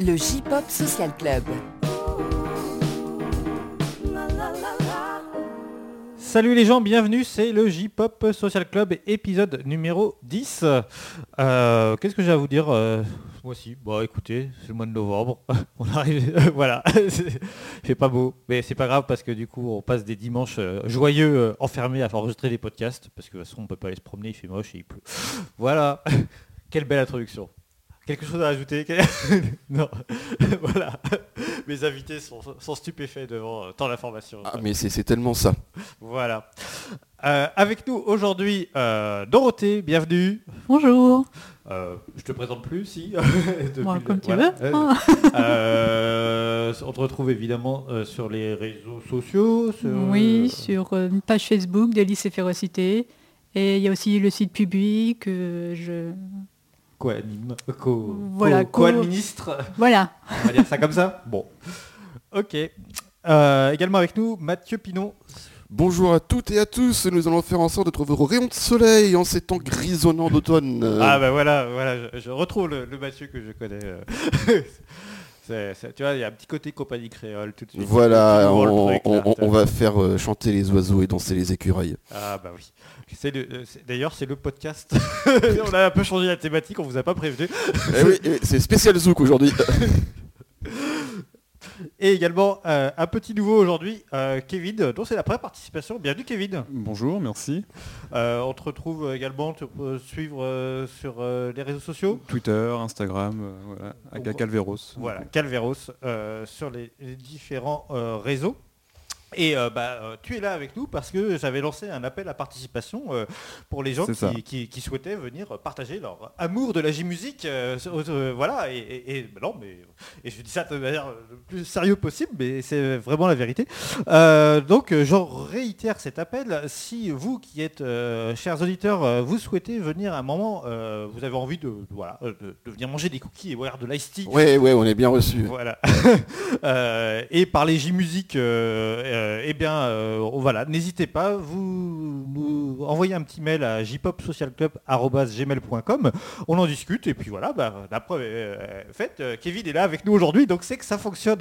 le J-Pop Social Club. Salut les gens, bienvenue, c'est le J-Pop Social Club, épisode numéro 10. Qu'est-ce que j'ai à vous dire moi aussi, bah écoutez, c'est le mois de novembre, on arrive, voilà, c'est pas beau, mais c'est pas grave parce que du coup on passe des dimanches joyeux enfermés à enregistrer des podcasts, parce que de toute façon on peut pas aller se promener, il fait moche et il pleut. Voilà, quelle belle introduction. Quelque chose à ajouter? Non, voilà, mes invités sont stupéfaits devant tant d'informations. Ah mais c'est tellement ça. Voilà, avec nous aujourd'hui Dorothée, bienvenue. Bonjour. Je te présente plus, si. Moi, comme tu veux. On te retrouve évidemment sur les réseaux sociaux. Oui, sur une page Facebook de Lycée Férocité. Et il y a aussi le site public. Co-administre. Voilà. On va dire ça comme ça. Bon. Ok. Également avec nous, Mathieu Pinon. Bonjour à toutes et à tous, nous allons faire en sorte de trouver vos rayons de soleil en ces temps grisonnants d'automne. Ah bah voilà, je retrouve le Mathieu que je connais. Tu vois, il y a un petit côté compagnie créole tout de suite. Voilà, on va faire chanter les oiseaux et danser les écureuils. Ah bah oui. D'ailleurs, c'est le podcast. On a un peu changé la thématique, on vous a pas prévenu. Oui, c'est spécial Zouk aujourd'hui. Et également un petit nouveau aujourd'hui, Kevin, dont c'est la première participation. Bienvenue Kevin. Bonjour, merci. On te retrouve également, tu peux suivre sur les réseaux sociaux. Twitter, Instagram, voilà, à Calveros. Voilà, Calveros sur les différents réseaux. Et tu es là avec nous parce que j'avais lancé un appel à participation pour les gens qui souhaitaient venir partager leur amour de la J-Musique. Voilà, et je dis ça de manière le plus sérieux possible, mais c'est vraiment la vérité. Donc j'en réitère cet appel. Si vous qui êtes chers auditeurs, vous souhaitez venir à un moment, vous avez envie de venir manger des cookies et boire de l'Ice Tea. Ouais, on est bien reçus. Voilà. Et par les J-Musique... voilà, n'hésitez pas, vous envoyez un petit mail à jpopsocialclub@gmail.com, on en discute et puis voilà, la preuve est faite, Kevin est là avec nous aujourd'hui, donc c'est que ça fonctionne.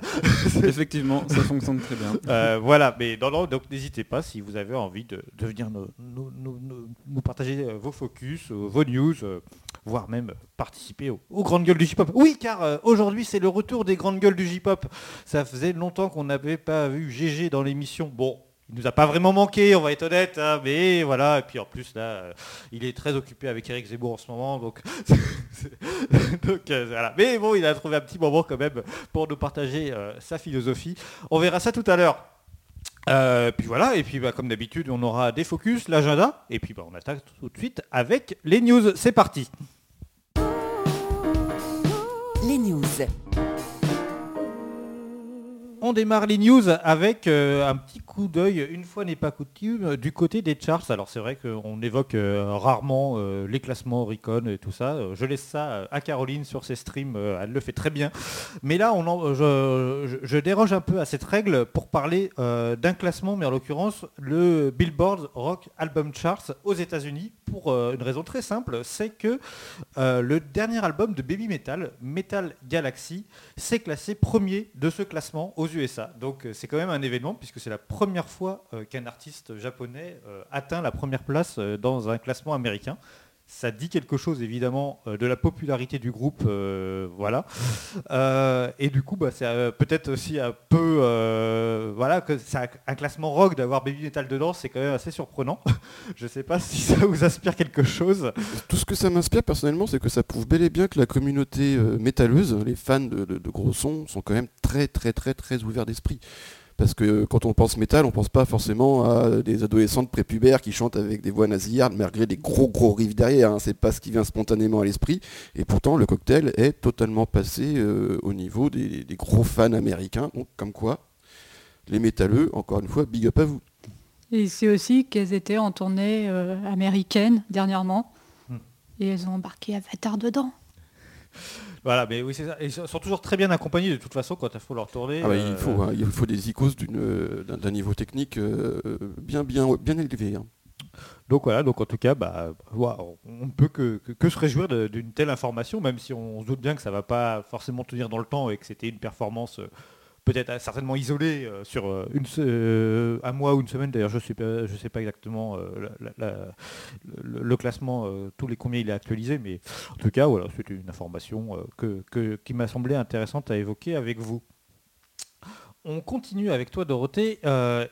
Effectivement, ça fonctionne très bien. Voilà, mais non, donc n'hésitez pas si vous avez envie de venir nous partager vos focus, vos news, voire même participer aux grandes gueules du J-Pop. Oui, car aujourd'hui c'est le retour des grandes gueules du J-Pop. Ça faisait longtemps qu'on n'avait pas vu GG dans l'émission. Bon, il nous a pas vraiment manqué, on va être honnête, hein, mais voilà. Et puis en plus là, il est très occupé avec Eric Zemmour en ce moment, donc, voilà. Mais bon, il a trouvé un petit moment quand même pour nous partager sa philosophie. On verra ça tout à l'heure. Puis voilà, et puis comme d'habitude, on aura des focus, l'agenda, et puis on attaque tout de suite avec les news. C'est parti. Les news. On démarre les news avec un petit coup d'œil, une fois n'est pas coutume, du côté des charts. Alors c'est vrai qu'on évoque rarement les classements Oricon et tout ça. Je laisse ça à Caroline sur ses streams, elle le fait très bien. Mais là, je déroge un peu à cette règle pour parler d'un classement, mais en l'occurrence le Billboard Rock Album Charts aux États-Unis pour une raison très simple, c'est que le dernier album de Baby Metal, Metal Galaxy, s'est classé premier de ce classement aux USA. Donc c'est quand même un événement puisque c'est la première fois qu'un artiste japonais atteint la première place dans un classement américain. Ça dit quelque chose évidemment de la popularité du groupe, voilà. Et du coup, c'est peut-être aussi un peu, voilà, que c'est un classement rock d'avoir Baby Metal dedans, c'est quand même assez surprenant. Je sais pas si ça vous inspire quelque chose. Tout ce que ça m'inspire personnellement, c'est que ça prouve bel et bien que la communauté métalleuse, les fans de gros sons, sont quand même très très très très ouverts d'esprit. Parce que quand on pense métal, on pense pas forcément à des adolescentes prépubères qui chantent avec des voix nasillardes malgré des gros riffs derrière, hein. C'est pas ce qui vient spontanément à l'esprit. Et pourtant, le cocktail est totalement passé au niveau des gros fans américains. Donc, comme quoi, les métalleux, encore une fois, big up à vous. Et c'est aussi qu'elles étaient en tournée américaine dernièrement. Et elles ont embarqué Avatar dedans. Voilà, mais oui, c'est ça. Ils sont toujours très bien accompagnés de toute façon quand il faut leur tourner. Ah bah, il faut des icônes d'un niveau technique bien élevé. Hein. Donc voilà, donc en tout cas, bah, on ne peut que se réjouir d'une telle information, même si on se doute bien que ça ne va pas forcément tenir dans le temps et que c'était une performance peut-être certainement isolée sur un mois ou une semaine. D'ailleurs, je sais pas exactement le classement, tous les combien il est actualisé, mais en tout cas, voilà, c'est une information qui m'a semblé intéressante à évoquer avec vous. On continue avec toi, Dorothée,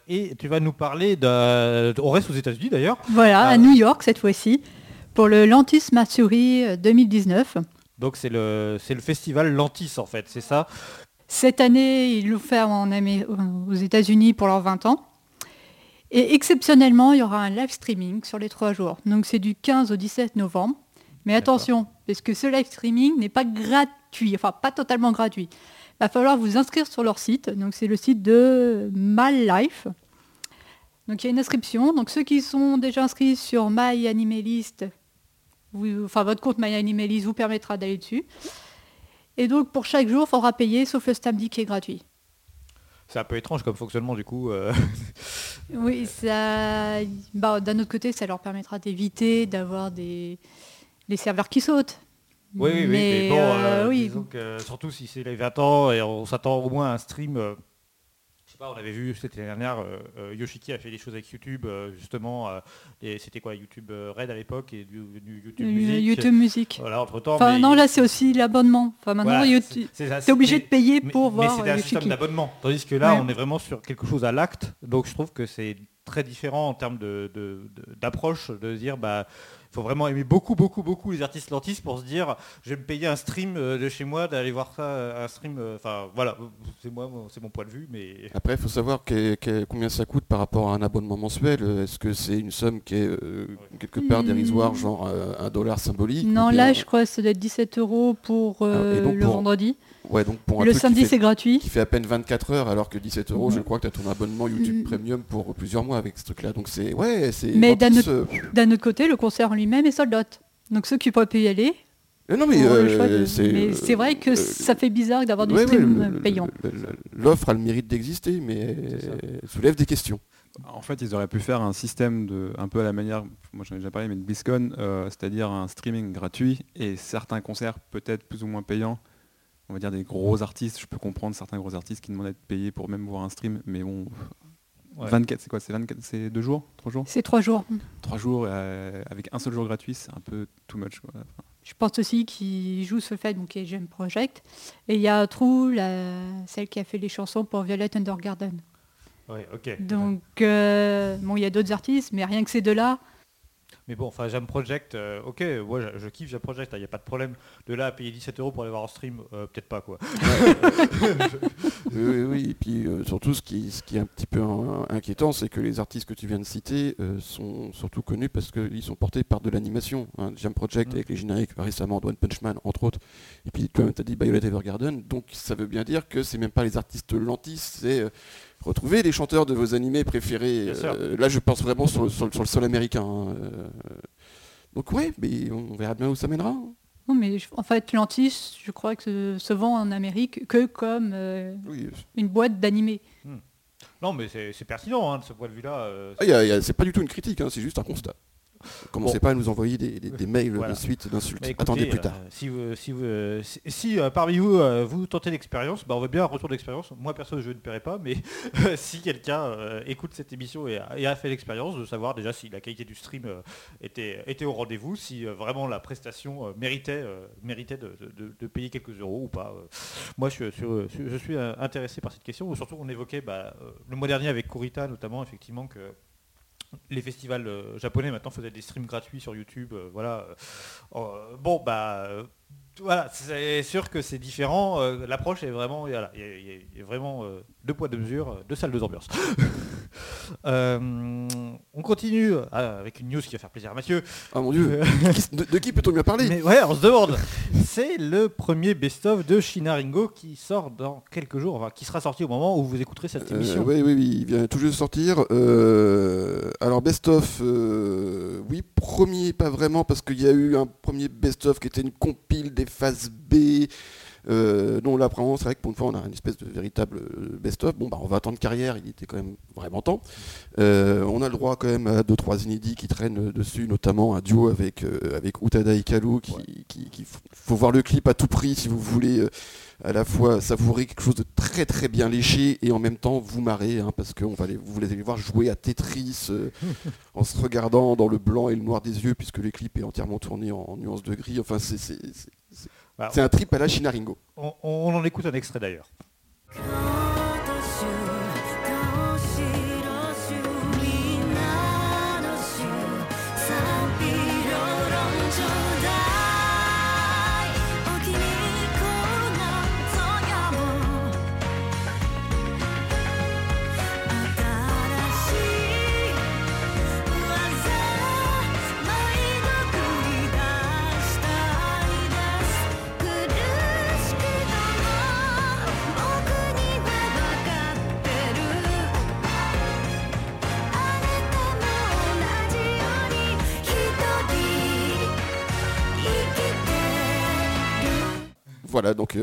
et tu vas nous parler on reste aux États-Unis d'ailleurs. Voilà, à New York cette fois-ci, pour le Lantis Matsuri 2019. Donc c'est le festival Lantis en fait, c'est ça. Cette année, ils l'ont fait aux États-Unis pour leurs 20 ans. Et exceptionnellement, il y aura un live streaming sur les 3 jours. Donc c'est du 15 au 17 novembre. Mais attention, parce que ce live streaming n'est pas gratuit, enfin pas totalement gratuit. Il va falloir vous inscrire sur leur site, donc c'est le site de MyLife. Donc il y a une inscription, donc ceux qui sont déjà inscrits sur MyAnimalist, votre compte MyAnimalist vous permettra d'aller dessus. Et donc pour chaque jour, il faudra payer, sauf le samedi qui est gratuit. C'est un peu étrange comme fonctionnement du coup. Oui, ça... Bah, d'un autre côté, ça leur permettra d'éviter d'avoir des serveurs qui sautent. Oui, mais bon, disons que, surtout si c'est les 20 ans et on s'attend au moins à un stream, je sais pas, on avait vu cette dernière, Yoshiki a fait des choses avec YouTube, justement, c'était quoi, YouTube Red à l'époque et du YouTube Music. YouTube Music. Voilà, entre-temps. Enfin non, là c'est aussi l'abonnement. Enfin maintenant, voilà, t'es obligé de payer pour voir Yoshiki. Mais c'est un système d'abonnement, tandis que là on est vraiment sur quelque chose à l'acte, donc je trouve que c'est très différent en termes d'approche, de dire bah il faut vraiment aimer beaucoup les artistes lentistes pour se dire je vais me payer un stream de chez moi, d'aller voir ça, un stream, enfin voilà, c'est mon point de vue. Mais après il faut savoir combien ça coûte par rapport à un abonnement mensuel. Est-ce que c'est une somme qui est quelque part dérisoire, genre $1 symbolique? Non, là je crois que ça doit être 17 € pour vendredi. Ouais, donc pour le samedi c'est gratuit. Qui fait à peine 24 heures, alors que 17 €, je crois que tu as ton abonnement YouTube Premium pour plusieurs mois avec ce truc-là. Donc c'est... Ouais, c'est... Mais d'un autre côté, le concert en lui-même est sold out. Donc ceux qui peuvent y aller... Non, mais c'est vrai que ça fait bizarre d'avoir du stream payant. L'offre a le mérite d'exister, mais elle soulève des questions. En fait, ils auraient pu faire un système un peu à la manière, moi j'en ai déjà parlé, mais de BlizzCon, c'est-à-dire un streaming gratuit et certains concerts peut-être plus ou moins payants. On va dire des gros artistes, je peux comprendre certains gros artistes qui demandent à être payés pour même voir un stream, mais bon, 24, c'est quoi, c'est 2 jours, 3 jours ? C'est 3 jours. 3 jours avec un seul jour gratuit, c'est un peu too much, quoi. Enfin. Je pense aussi qu'ils jouent ce fait, donc GM Project, et il y a True, celle qui a fait les chansons pour Violet Undergarden. Oui, ok. Donc, il y a d'autres artistes, mais rien que ces deux-là. Mais bon, enfin, Jam Project, ok, moi je kiffe Jam Project, il n'y a pas de problème. De là à payer 17 € pour aller voir en stream, peut-être pas, quoi. Oui, et puis surtout ce qui est un petit peu inquiétant, c'est que les artistes que tu viens de citer sont surtout connus parce qu'ils sont portés par de l'animation. Hein. Jam Project avec les génériques récemment de One Punch Man, entre autres. Et puis toi-même, tu as dit Violet Evergarden, donc ça veut bien dire que c'est même pas les artistes lentis, c'est... Retrouvez les chanteurs de vos animés préférés. Là, je pense vraiment sur le sol américain. Donc ouais, mais on verra bien où ça mènera. Non, mais en fait, Lantis, je crois que se vend en Amérique que comme une boîte d'animés. Non, mais c'est pertinent de ce point de vue-là. C'est pas du tout une critique, c'est juste un constat. Commencez pas à nous envoyer des mails de suite d'insultes. Écoutez, attendez plus tard. Si parmi vous, vous tentez l'expérience, on veut bien un retour d'expérience. Moi, perso, je ne paierai pas, mais si quelqu'un écoute cette émission et a fait l'expérience, de savoir déjà si la qualité du stream était au rendez-vous, si vraiment la prestation méritait de payer quelques euros ou pas. Moi, je suis intéressé par cette question. Surtout, on évoquait le mois dernier avec Kurita, notamment, effectivement, que... Les festivals japonais maintenant faisaient des streams gratuits sur YouTube, c'est sûr que c'est différent. L'approche est vraiment, il y a vraiment deux poids deux mesures, deux salles deux ambiances. On continue avec une news qui va faire plaisir à Mathieu. Ah mon Dieu, de qui peut-on bien parler ? Mais ouais, on se demande. C'est le premier best-of de Shina Ringo qui sort dans quelques jours, qui sera sorti au moment où vous écouterez cette émission. Oui, il vient tout juste de sortir. Alors best-of, premier pas vraiment, parce qu'il y a eu un premier best-of qui était une compile des phases B. Donc là, c'est vrai que pour une fois, on a une espèce de véritable best-of. Bon, on va attendre carrière, il était quand même vraiment temps. On a le droit quand même à 2-3 inédits qui traînent dessus, notamment un duo avec Utada Hikaru qui faut voir le clip à tout prix si vous voulez à la fois savourer quelque chose de très très bien léché et en même temps vous marrer, hein, parce que vous allez voir jouer à Tetris en se regardant dans le blanc et le noir des yeux, puisque le clip est entièrement tourné en nuances de gris. Enfin c'est un trip à la Shina Ringo. On en écoute un extrait d'ailleurs. Voilà, donc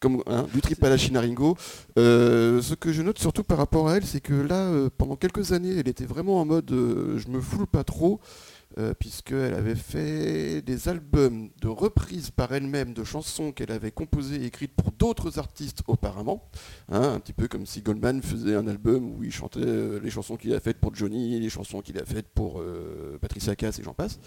comme du trip à la Shina Ringo. Ce que je note surtout par rapport à elle, c'est que là, pendant quelques années, elle était vraiment en mode je me foule pas trop, puisqu'elle avait fait des albums de reprises par elle-même de chansons qu'elle avait composées et écrites pour d'autres artistes auparavant. Hein, un petit peu comme si Goldman faisait un album où il chantait les chansons qu'il a faites pour Johnny, les chansons qu'il a faites pour Patricia Cass et j'en passe.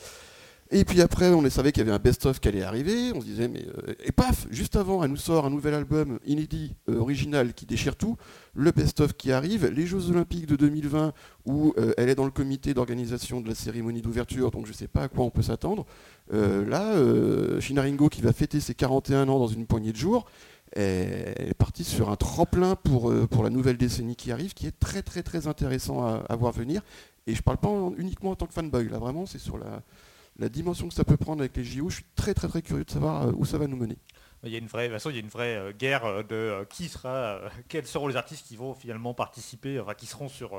Et puis après, on savait qu'il y avait un best-of qui allait arriver, on se disait, mais... et paf, juste avant, elle nous sort un nouvel album inédit, original, qui déchire tout, le best-of qui arrive, les Jeux Olympiques de 2020, où elle est dans le comité d'organisation de la cérémonie d'ouverture, donc je ne sais pas à quoi on peut s'attendre. Shina Ringo, qui va fêter ses 41 ans dans une poignée de jours, est partie sur un tremplin pour la nouvelle décennie qui arrive, qui est très très très intéressant à voir venir. Et je ne parle pas uniquement en tant que fanboy, là vraiment, c'est sur la dimension que ça peut prendre avec les JO, je suis très très très curieux de savoir où ça va nous mener. Il y a une vraie guerre de qui sera, quels seront les artistes qui vont finalement participer, enfin qui seront sur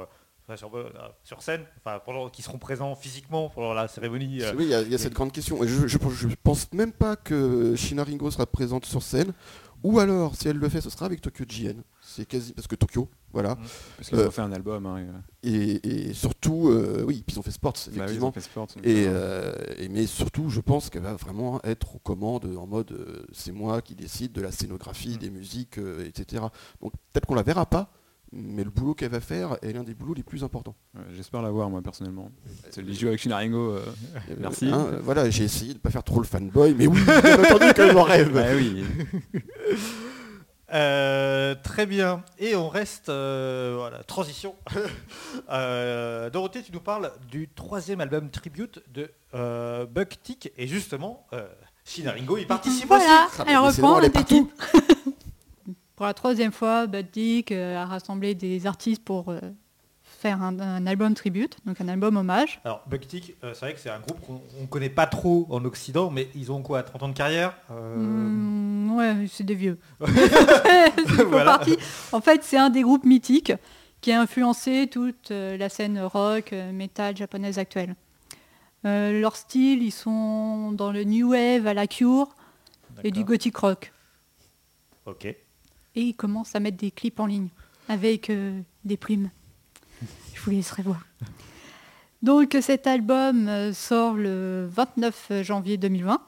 scène, enfin qui seront présents physiquement pendant la cérémonie. Oui, il y a cette grande question. Je pense même pas que Shina Ringo sera présente sur scène, ou alors si elle le fait, ce sera avec Tokyo GN. C'est quasi parce que Tokyo. Voilà. Parce qu'ils ont fait un album. Hein, et surtout, oui, ils ont fait Sports, effectivement. Bah oui, ils ont fait Sports, mais surtout, je pense qu'elle va vraiment être aux commandes en mode c'est moi qui décide de la scénographie, des musiques, etc. Donc peut-être qu'on la verra pas, mais le boulot qu'elle va faire est l'un des boulots les plus importants. Ouais, j'espère la voir, moi, personnellement. C'est le bijou avec Shina Ringo. Merci. Voilà, j'ai essayé de ne pas faire trop le fanboy, mais oui, bien entendu que j'en rêve. Bah, oui. Très bien, et on reste voilà, transition. Dorothée, tu nous parles du troisième album tribute de Buck Tick, et justement Shina Ringo y participe aussi. Elle reprend le titre. Pour la troisième fois, Buck Tick a rassemblé des artistes pour faire un album tribute, donc un album hommage. Alors Buck Tick, c'est vrai que c'est un groupe qu'on ne connaît pas trop en Occident, mais ils ont quoi, 30 ans de carrière ouais, c'est des vieux. C'est voilà. En fait, c'est un des groupes mythiques qui a influencé toute la scène rock, metal japonaise actuelle. Leur style, ils sont dans le new wave à la Cure. D'accord. Et du gothic rock. Ok. Et ils commencent à mettre des clips en ligne avec des plumes. Je vous laisserai voir. Donc cet album sort le 29 janvier 2020.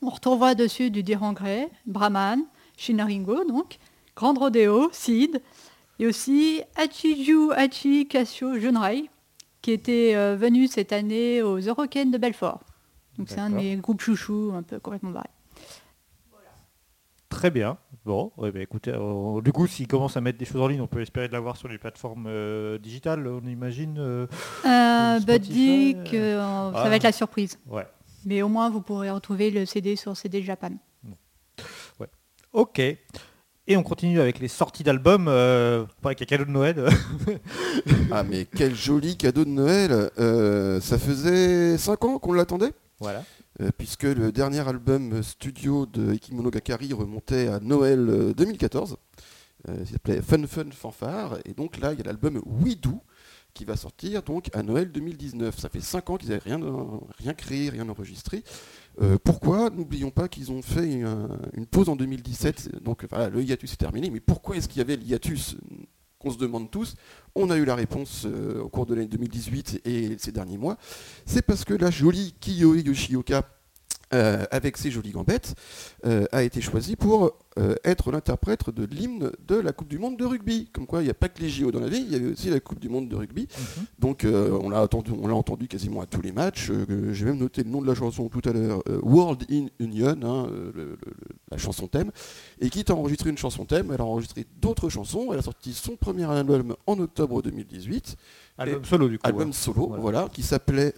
On retrouvera dessus du Dir En Grey, Brahman, Shina Ringo, donc, Grande Rodeo, Sid, et aussi Hachiju Hachi Kasio Junrai, qui était venu cette année aux Eurocaines de Belfort. Donc d'accord. C'est un de mes groupes chouchous, un peu complètement barré. Voilà. Très bien. Bon, ouais, bah, écoutez, du coup, s'ils commencent à mettre des choses en ligne, on peut espérer de l'avoir sur les plateformes digitales, on imagine. Spotify, Buck Tick, ça va être la surprise. Ouais. Mais au moins, vous pourrez retrouver le CD sur CD Japan. Ouais. Ok. Et on continue avec les sorties d'albums, pas avec les cadeaux de Noël. Ah, mais quel joli cadeau de Noël. Ça faisait 5 ans qu'on l'attendait. Voilà. Puisque le dernier album studio de Ikimono Gakari remontait à Noël 2014. Il s'appelait Fun Fun Fanfare. Et donc là, il y a l'album We Do, qui va sortir donc à Noël 2019. Ça fait 5 ans qu'ils n'avaient rien créé, rien enregistré. Pourquoi ? N'oublions pas qu'ils ont fait une pause en 2017. Donc voilà, le hiatus est terminé. Mais pourquoi est-ce qu'il y avait le hiatus ? qu'on se demande tous, on a eu la réponse au cours de l'année 2018 et ces derniers mois, c'est parce que la jolie Kiyoe Yoshioka, avec ses jolies gambettes, a été choisi pour être l'interprète de l'hymne de la Coupe du Monde de rugby. Comme quoi, il n'y a pas que les JO dans la vie, il y avait aussi la Coupe du Monde de rugby. Mm-hmm. Donc, on l'a entendu quasiment à tous les matchs. J'ai même noté le nom de la chanson tout à l'heure, World in Union, hein, la chanson thème. Et quitte à enregistrer une chanson thème, elle a enregistré d'autres chansons. Elle a sorti son premier album en octobre 2018. Album solo, du coup. Album solo, voilà, qui s'appelait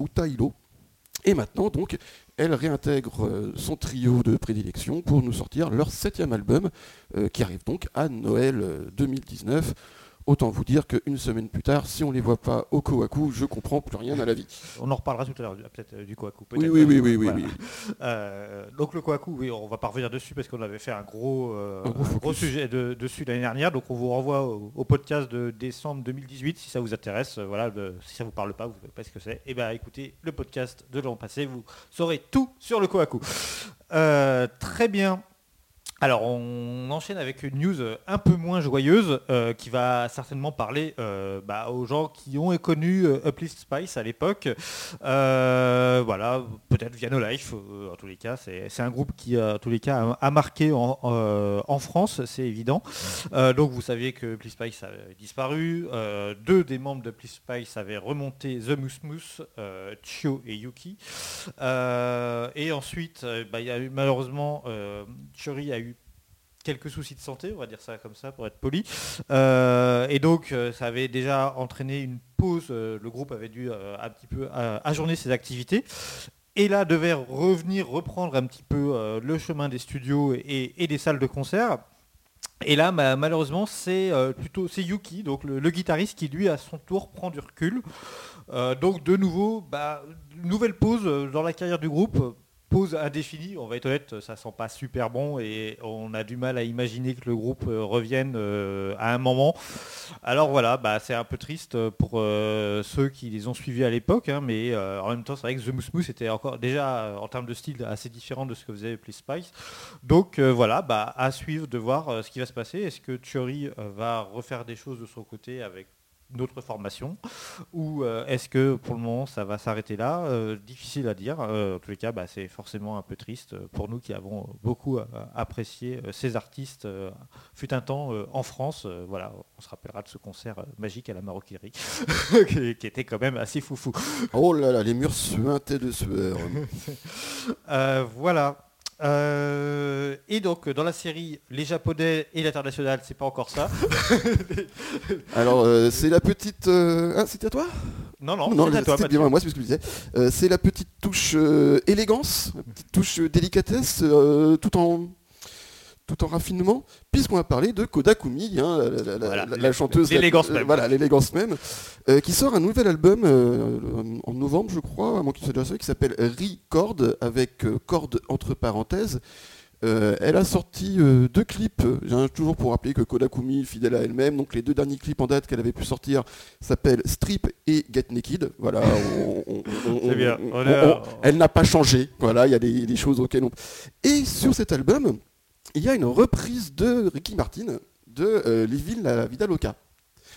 Utailo. Et maintenant, donc, elle réintègre son trio de prédilection pour nous sortir leur 7e album, qui arrive donc à Noël 2019. Autant vous dire qu'une semaine plus tard, si on ne les voit pas au Kohaku, je ne comprends plus rien à la vie. On en reparlera tout à l'heure, peut-être, du Kohaku. Peut-être, oui. Donc le Kohaku, oui, on ne va pas revenir dessus parce qu'on avait fait un gros sujet dessus l'année dernière. Donc on vous renvoie au podcast de décembre 2018, si ça vous intéresse. Voilà, si ça ne vous parle pas, vous ne savez pas ce que c'est. Eh bien, écoutez le podcast de l'an passé, vous saurez tout sur le Kohaku. Très bien. Alors on enchaîne avec une news un peu moins joyeuse qui va certainement parler aux gens qui ont connu Uplist Spice à l'époque. Voilà, peut-être via No Life, en tous les cas, c'est un groupe qui en tous les cas a marqué en France, c'est évident. Donc vous saviez que Uplist Spice avait disparu. Deux des membres d'Uplist Spice avaient remonté The Mousmous, Chio et Yuki. Et ensuite, il y a eu malheureusement Chori a eu quelques soucis de santé, on va dire ça comme ça pour être poli, et donc ça avait déjà entraîné une pause, le groupe avait dû un petit peu ajourner ses activités, et là devait reprendre un petit peu le chemin des studios et des salles de concert. Et là, malheureusement, c'est Yuki, donc le guitariste, qui lui, à son tour, prend du recul. Donc de nouveau, nouvelle pause dans la carrière du groupe. Pause indéfinie, on va être honnête, ça sent pas super bon et on a du mal à imaginer que le groupe revienne à un moment. Alors voilà, c'est un peu triste pour ceux qui les ont suivis à l'époque, hein, mais en même temps c'est vrai que The Mousmous était encore déjà en termes de style assez différent de ce que faisait Uplist Spice. Donc voilà, à suivre, de voir ce qui va se passer. Est-ce que Thierry va refaire des choses de son côté avec notre formation, ou est-ce que pour le moment ça va s'arrêter là? Difficile à dire. En tous les cas, c'est forcément un peu triste pour nous qui avons beaucoup apprécié ces artistes fut un temps en France. Voilà, on se rappellera de ce concert magique à la Maroquinerie qui était quand même assez foufou. Oh là là, les murs suintaient de sueur. Voilà. Et donc dans la série les Japonais et l'international, c'est pas encore ça. Alors c'est la petite c'était à toi ? Non, c'est à toi. Bien, moi, c'est ce que je disais. C'est la petite touche élégance, petite touche délicatesse, tout en raffinement, puisqu'on a parlé de Kodakumi, hein, la chanteuse, l'élégance même. Voilà, l'élégance même, qui sort un nouvel album en novembre, je crois, à mon qui s'appelle Record, avec corde entre parenthèses. Elle a sorti deux clips, toujours pour rappeler que Kodakumi, fidèle à elle-même, donc les deux derniers clips en date qu'elle avait pu sortir s'appellent Strip et Get Naked. Voilà, elle n'a pas changé. Voilà, il y a des choses auxquelles on... Et sur cet album, il y a une reprise de Ricky Martin de Livin' La Vida Loca.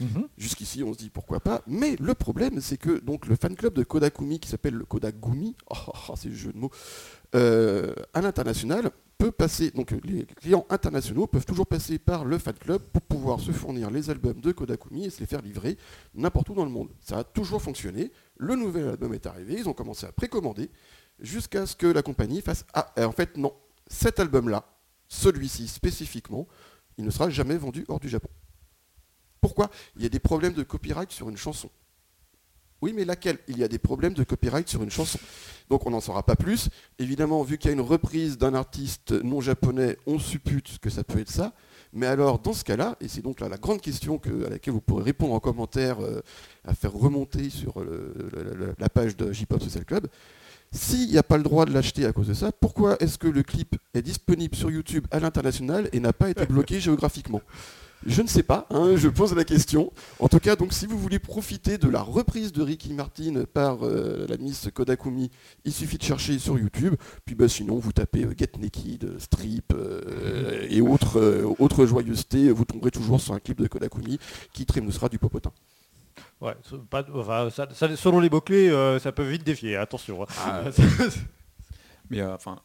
Mm-hmm. Jusqu'ici, on se dit pourquoi pas. Mais le problème, c'est que donc, le fan club de Kodakumi, qui s'appelle le Kodagumi, c'est le jeu de mots, à l'international, peut passer. Donc les clients internationaux peuvent toujours passer par le fan club pour pouvoir se fournir les albums de Kodakumi et se les faire livrer n'importe où dans le monde. Ça a toujours fonctionné. Le nouvel album est arrivé. Ils ont commencé à précommander jusqu'à ce que la compagnie fasse... Ah, en fait, non. Cet album-là, celui-ci spécifiquement, il ne sera jamais vendu hors du Japon. Pourquoi ? Il y a des problèmes de copyright sur une chanson. Oui, mais laquelle ? Il y a des problèmes de copyright sur une chanson. Donc on n'en saura pas plus. Évidemment, vu qu'il y a une reprise d'un artiste non japonais, on suppute que ça peut être ça. Mais alors, dans ce cas-là, et c'est donc là la grande question à laquelle vous pourrez répondre en commentaire, à faire remonter sur la page de J-Pop Social Club, s'il n'y a pas le droit de l'acheter à cause de ça, pourquoi est-ce que le clip est disponible sur YouTube à l'international et n'a pas été bloqué géographiquement ? Je ne sais pas, hein, je pose la question. En tout cas, donc, si vous voulez profiter de la reprise de Ricky Martin par la Miss Kodakumi, il suffit de chercher sur YouTube. Puis bah, sinon, vous tapez Get Naked, Strip et autres joyeusetés. Vous tomberez toujours sur un clip de Kodakumi qui trémoussera du popotin. Ouais, ça, selon les mots-clés, ça peut vite défier, attention. Ah, mais enfin...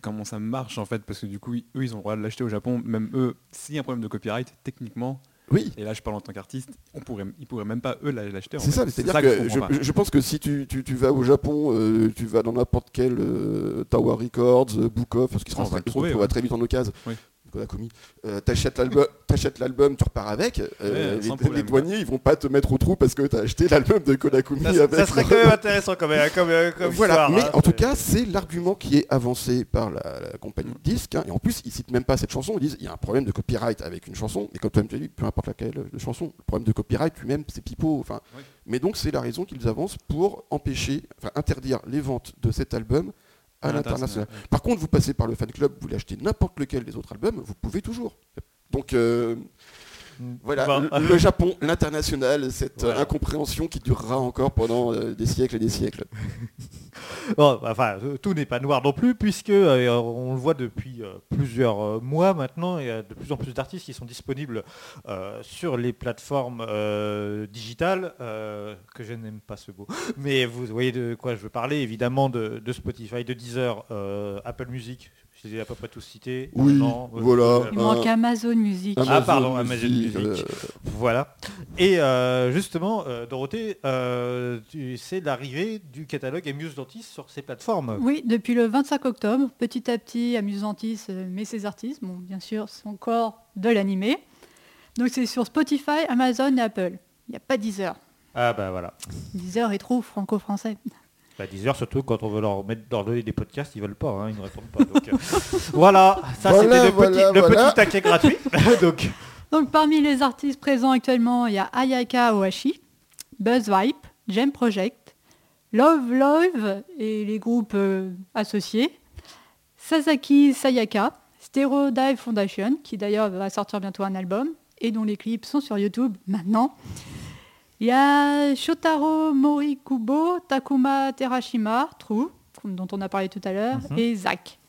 comment ça marche en fait, parce que du coup eux ils ont le droit de l'acheter au Japon, même eux s'il y a un problème de copyright techniquement, oui. Et là je parle en tant qu'artiste, ils pourraient même pas eux l'acheter en fait. Ça, c'est-à-dire que je pense que si tu vas au Japon, tu vas dans n'importe quel Tower Records, Book Off, parce qu'ils seront trouver très vite en occasion. Oui. Kodakumi, t'achètes l'album, tu repars avec, les douaniers ils vont pas te mettre au trou parce que t'as acheté l'album de Kodakumi avec. Ça serait quand même intéressant quand même, comme voilà. Histoire. Mais en tout cas, c'est l'argument qui est avancé par la compagnie de disques, hein. Et en plus, ils citent même pas cette chanson, ils disent il y a un problème de copyright avec une chanson, et comme toi-même tu as dit, peu importe laquelle de chanson, le problème de copyright lui-même, c'est pipeau, enfin. Oui. Mais donc c'est la raison qu'ils avancent pour interdire les ventes de cet album à l'international. Par contre, vous passez par le fan club, vous l'achetez n'importe lequel des autres albums, vous pouvez toujours. Donc voilà, le Japon, l'international, cette incompréhension qui durera encore pendant des siècles et des siècles. Bon, enfin, tout n'est pas noir non plus, puisque on le voit depuis plusieurs mois maintenant, il y a de plus en plus d'artistes qui sont disponibles sur les plateformes digitales, que je n'aime pas ce mot, mais vous voyez de quoi je veux parler, évidemment de Spotify, de Deezer, Apple Music. Je les ai à peu près tous cités. Oui, voilà. Il manque Amazon Music. Amazon Music. Voilà. Et justement, Dorothée, c'est l'arrivée du catalogue Amuse-Dentis sur ces plateformes. Oui, depuis le 25 octobre, petit à petit, Amuse-Dentis met ses artistes, bon, bien sûr, son corps de l'animé. Donc c'est sur Spotify, Amazon et Apple. Il n'y a pas Deezer. Ah bah voilà. Deezer est trop franco-français. Bah, 10h, surtout quand on veut leur donner des podcasts, ils veulent pas, hein, ils ne répondent pas. Donc, voilà, c'était le petit taquet gratuit. Donc parmi les artistes présents actuellement, il y a Ayaka Ohashi, Buzz Vibe, Gem Project, Love Love et les groupes associés, Sasaki Sayaka, Stereo Dive Foundation, qui d'ailleurs va sortir bientôt un album et dont les clips sont sur YouTube maintenant. Il y a Shotaro Morikubo, Takuma Terashima, True, dont on a parlé tout à l'heure, et Zach.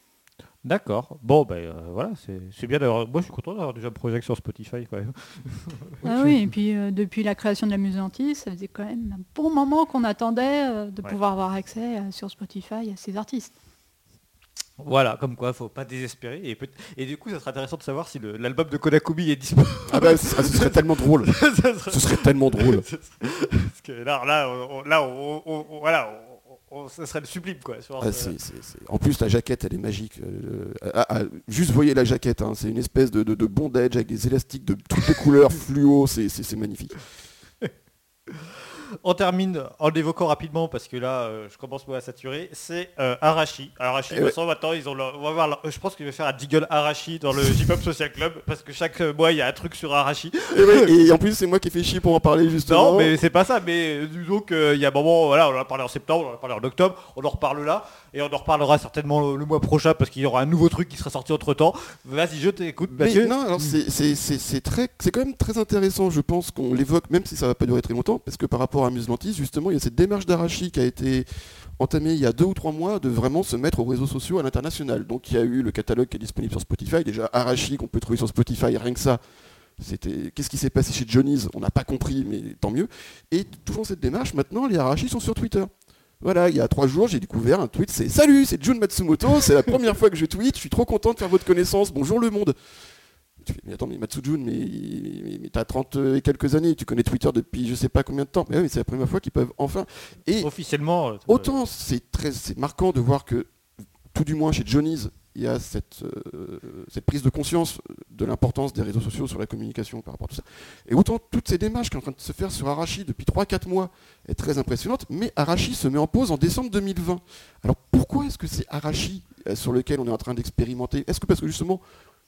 D'accord. Bon, ben voilà, c'est bien d'avoir... Moi, je suis content d'avoir déjà une projection sur Spotify, quand même. Ah oui, et puis depuis la création de la Amuse-Dentis, ça faisait quand même un bon moment qu'on attendait de pouvoir avoir accès sur Spotify à ces artistes. Voilà, comme quoi, faut pas désespérer. Et du coup, ça serait intéressant de savoir si l'album de Kodakumi est disponible. Ah bah, ce serait tellement drôle. Ce serait tellement drôle. Parce que là, ça serait le sublime, quoi. En plus, la jaquette, elle est magique. Juste voyez la jaquette, hein. C'est une espèce de bondage avec des élastiques de toutes les couleurs fluo. C'est magnifique. On termine en l'évoquant rapidement parce que là je commence moi à saturer, c'est Arashi. Arashi, maintenant je pense que je vais faire un jiggle Arashi dans le J-Pop Social Club parce que chaque mois il y a un truc sur Arashi. Et en plus c'est moi qui ai fait chier pour en parler justement. Non mais c'est pas ça, mais disons qu'il y a un moment, voilà, on en a parlé en septembre, on en a parlé en octobre, on en reparle là et on en reparlera certainement le mois prochain parce qu'il y aura un nouveau truc qui sera sorti entre temps. Vas-y, je t'écoute Mathieu. Non, alors c'est quand même très intéressant, je pense qu'on l'évoque même si ça va pas durer très longtemps parce que par rapport Amuse-Dentis, justement, il y a cette démarche d'Arashi qui a été entamée il y a 2 ou 3 mois de vraiment se mettre aux réseaux sociaux à l'international. Donc il y a eu le catalogue qui est disponible sur Spotify, déjà Arashi qu'on peut trouver sur Spotify, rien que ça. Qu'est-ce qui s'est passé chez Johnny's ? On n'a pas compris, mais tant mieux. Et toujours cette démarche, maintenant les Arashi sont sur Twitter. Voilà, il y a 3 jours, j'ai découvert un tweet, c'est « Salut, c'est Jun Matsumoto, c'est la première fois que je tweete, je suis trop content de faire votre connaissance, bonjour le monde !» Tu fais, mais attends, mais Matsujun, mais t'as 30 et quelques années, tu connais Twitter depuis je sais pas combien de temps, mais oui, c'est la première fois qu'ils peuvent enfin... Et officiellement... Autant c'est marquant de voir que, tout du moins chez Johnny's, il y a cette prise de conscience de l'importance des réseaux sociaux sur la communication par rapport à tout ça. Et autant toutes ces démarches qui sont en train de se faire sur Arashi depuis 3-4 mois est très impressionnante, mais Arashi se met en pause en décembre 2020. Alors pourquoi est-ce que c'est Arashi sur lequel on est en train d'expérimenter ? Est-ce que parce que justement...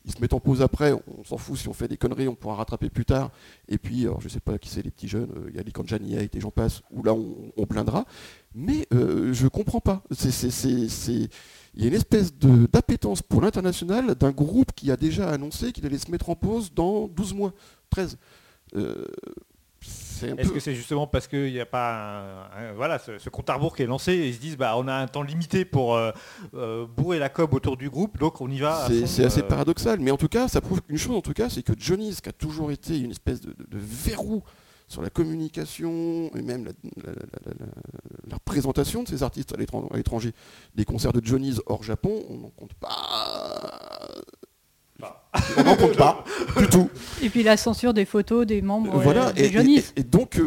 ils se mettent en pause après, on s'en fout, si on fait des conneries, on pourra rattraper plus tard. Et puis, alors, je ne sais pas qui c'est les petits jeunes, il y a les Kanjani et j'en passe, où là on blindera. Mais je ne comprends pas. Il y a une espèce d'appétence pour l'international d'un groupe qui a déjà annoncé qu'il allait se mettre en pause dans 12 mois, 13. Est-ce que c'est justement parce qu'il n'y a pas ce compte à rebours qui est lancé et ils se disent on a un temps limité pour bourrer la cob autour du groupe, donc on y va. C'est assez paradoxal, mais en tout cas, ça prouve une chose, c'est que Johnny's, qui a toujours été une espèce de verrou sur la communication et même la représentation de ces artistes à l'étranger, des concerts de Johnny's hors Japon, on n'en compte pas. On n'en compte pas du tout. Et puis la censure des photos des membres de Johnny's. Et donc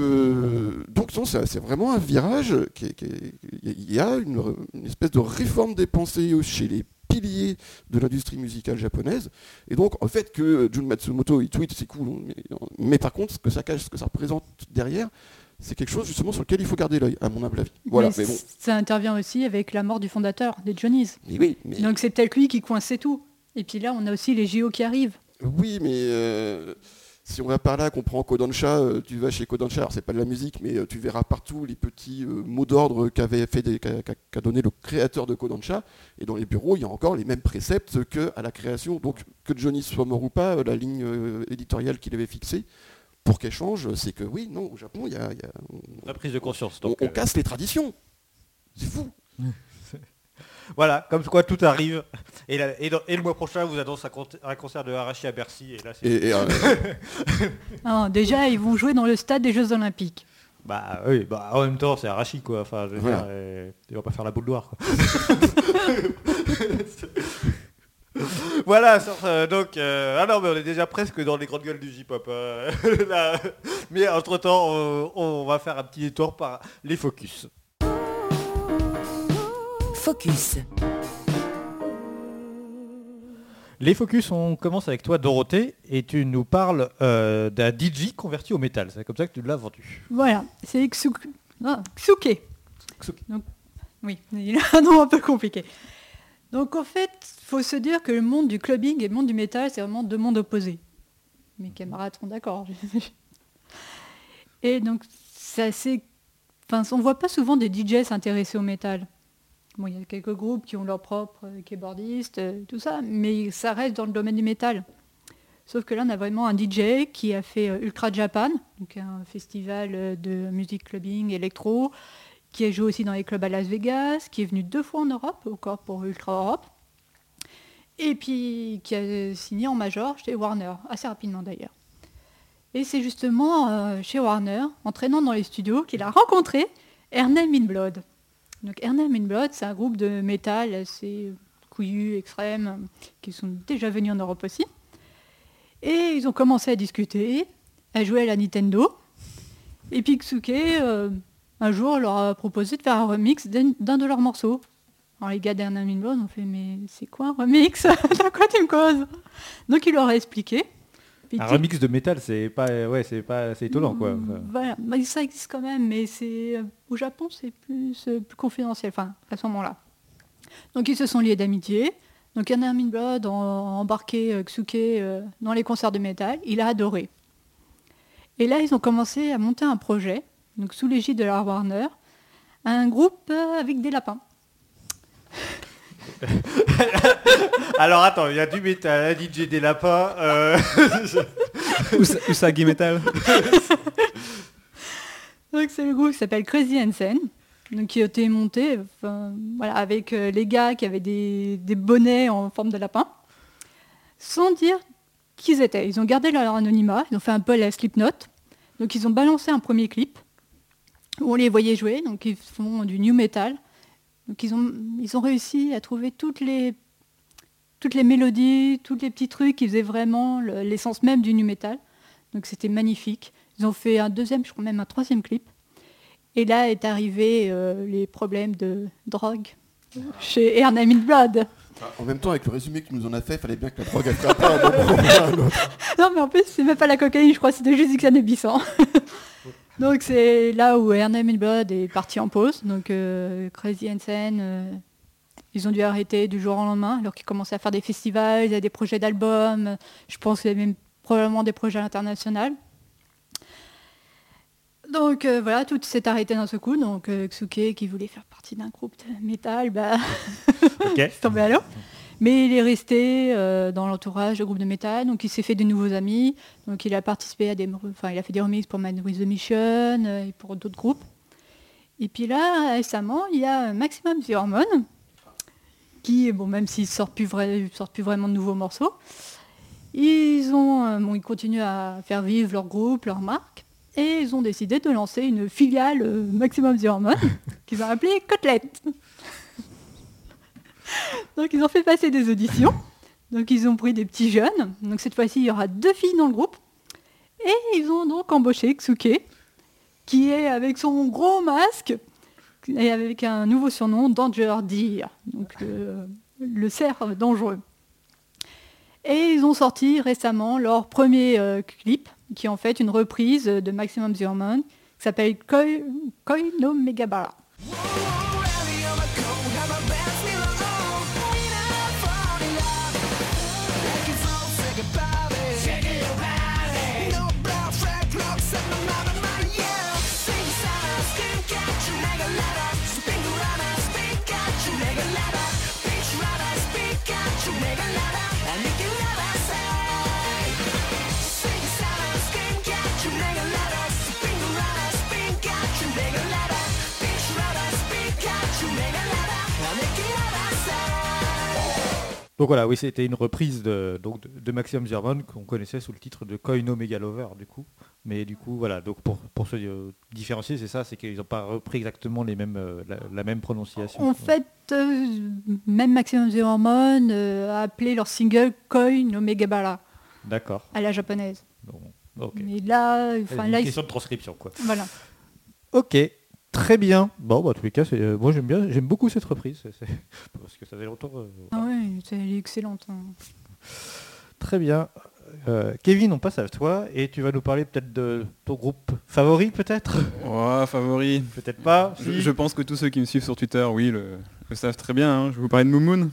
c'est vraiment un virage. Il y a une espèce de réforme des pensées chez les piliers de l'industrie musicale japonaise. Et donc en fait que Jun Matsumoto il tweet, c'est cool, mais par contre ce que ça représente derrière, c'est quelque chose justement sur lequel il faut garder l'œil, à mon humble avis. Voilà, mais bon. Ça intervient aussi avec la mort du fondateur des Johnny's. Mais... Donc c'est peut-être lui qui coinçait tout. Et puis là, on a aussi les JO qui arrivent. Oui, mais si on va par là, qu'on prend Kodansha, tu vas chez Kodansha, alors c'est pas de la musique, mais tu verras partout les petits mots d'ordre qu'a donné le créateur de Kodansha. Et dans les bureaux, il y a encore les mêmes préceptes qu'à la création. Donc que Johnny soit mort ou pas, la ligne éditoriale qu'il avait fixée, pour qu'elle change, c'est que oui, non, au Japon, la prise de conscience. Donc, on casse les traditions. C'est fou. Voilà, comme quoi tout arrive. Et le mois prochain, vous annonce un concert de Arashi à Bercy. Et là, c'est... déjà, ils vont jouer dans le stade des Jeux Olympiques. Bah oui, en même temps, c'est Arashi, quoi. Enfin, ils vont pas faire la boule noire, quoi. Voilà, mais on est déjà presque dans les grandes gueules du J-pop. Mais entre-temps, on va faire un petit détour par les focus. Focus. Les focus, on commence avec toi Dorothée, et tu nous parles d'un DJ converti au métal. C'est comme ça que tu l'as vendu. Voilà, c'est Xouké. Donc, oui, il a un nom un peu compliqué. Donc en fait, il faut se dire que le monde du clubbing et le monde du métal, c'est vraiment deux mondes opposés. Mes camarades sont d'accord. Et donc, on ne voit pas souvent des DJ s'intéresser au métal. Bon, il y a quelques groupes qui ont leur propre keyboardiste, tout ça, mais ça reste dans le domaine du métal. Sauf que là, on a vraiment un DJ qui a fait Ultra Japan, donc un festival de musique clubbing, électro, qui a joué aussi dans les clubs à Las Vegas, qui est venu 2 fois en Europe, encore pour Ultra Europe, et puis qui a signé en major chez Warner, assez rapidement d'ailleurs. Et c'est justement chez Warner, en traînant dans les studios, qu'il a rencontré Ernie Minblad. Donc Ernie Minblad, c'est un groupe de métal assez couillu, extrême, qui sont déjà venus en Europe aussi. Et ils ont commencé à discuter, à jouer à la Nintendo. Et puis Xouké, un jour, leur a proposé de faire un remix d'un de leurs morceaux. Alors les gars d'Ernie Minblad ont fait « Mais c'est quoi un remix ? T'as quoi tu me causes ?» Donc il leur a expliqué. Un remix de métal, c'est étonnant, quoi. Voilà, ça existe quand même, mais au Japon, c'est plus confidentiel, enfin, à ce moment-là. Donc, ils se sont liés d'amitié. Donc, Ernie Minblad a embarqué Xouké dans les concerts de métal. Il a adoré. Et là, ils ont commencé à monter un projet, donc sous l'égide de la Warner, un groupe avec des lapins. Alors attends, il y a du métal, un DJ des lapins, Usagi Metal. Donc c'est le groupe qui s'appelle Crazy Hansen, donc qui a été monté, avec les gars qui avaient des bonnets en forme de lapin, sans dire qui ils étaient. Ils ont gardé leur anonymat, ils ont fait un peu la Slipknot, donc ils ont balancé un premier clip où on les voyait jouer, donc ils font du new metal. Donc ils ont réussi à trouver toutes les mélodies, tous les petits trucs qui faisaient vraiment l'essence même du nu metal. Donc c'était magnifique. Ils ont fait un 2e, je crois même un 3e clip. Et là est arrivé les problèmes de drogue chez Ernie Minblad. En même temps, avec le résumé que tu nous en as fait, il fallait bien que la drogue attrape pas un problème. Non mais en plus, c'est même pas la cocaïne, je crois, c'était juste du cannabis. Donc c'est là où Ernie Minblad est parti en pause. Donc Crazy Hansen Ils ont dû arrêter du jour au lendemain, alors qu'ils commençaient à faire des festivals, il y a des projets d'albums, je pense même probablement des projets internationaux. Donc voilà, tout s'est arrêté d'un seul coup. Donc Xouké, qui voulait faire partie d'un groupe de métal, bah, okay. C'est tombé à l'eau. Mais il est resté dans l'entourage du groupe de métal, donc il s'est fait de nouveaux amis. Donc il a participé à des, enfin il a fait des remixes pour Man With The Mission et pour d'autres groupes. Et puis là, récemment, il y a Maximum The Hormone, qui, bon, même s'ils ne sortent plus vraiment de nouveaux morceaux, ils continuent à faire vivre leur groupe, leur marque, et ils ont décidé de lancer une filiale Maximum The Hormone, qu'ils ont appelée Côtelette. Donc ils ont fait passer des auditions, donc ils ont pris des petits jeunes, donc cette fois-ci il y aura 2 filles dans le groupe, et ils ont donc embauché Xouké, qui est avec son gros masque et avec un nouveau surnom, Danger Deer, donc le cerf dangereux. Et ils ont sorti récemment leur premier clip, qui est en fait une reprise de Maximum The Hormone, qui s'appelle Koi no Megalover. Donc voilà, oui, c'était une reprise de Maximum The Hormone qu'on connaissait sous le titre de Koi no Megalover, du coup. Mais du coup, voilà, donc pour se différencier, c'est ça, c'est qu'ils n'ont pas repris exactement les mêmes, la même prononciation. En fait, même Maximum The Hormone a appelé leur single Koi no Megabara. D'accord. À la japonaise. Bon, okay. Mais là, une question de transcription, quoi. Voilà. Ok. Très bien. Bon, bah, en tous les cas, moi j'aime beaucoup cette reprise, parce que ça fait longtemps. Ah oui, elle est excellente. Très bien. Kevin, on passe à toi et tu vas nous parler peut-être de ton groupe favori, peut-être. Oh, favori. Peut-être pas. Si. Je pense que tous ceux qui me suivent sur Twitter, oui, le savent très bien. Hein. Je vais vous parler de Moumoon.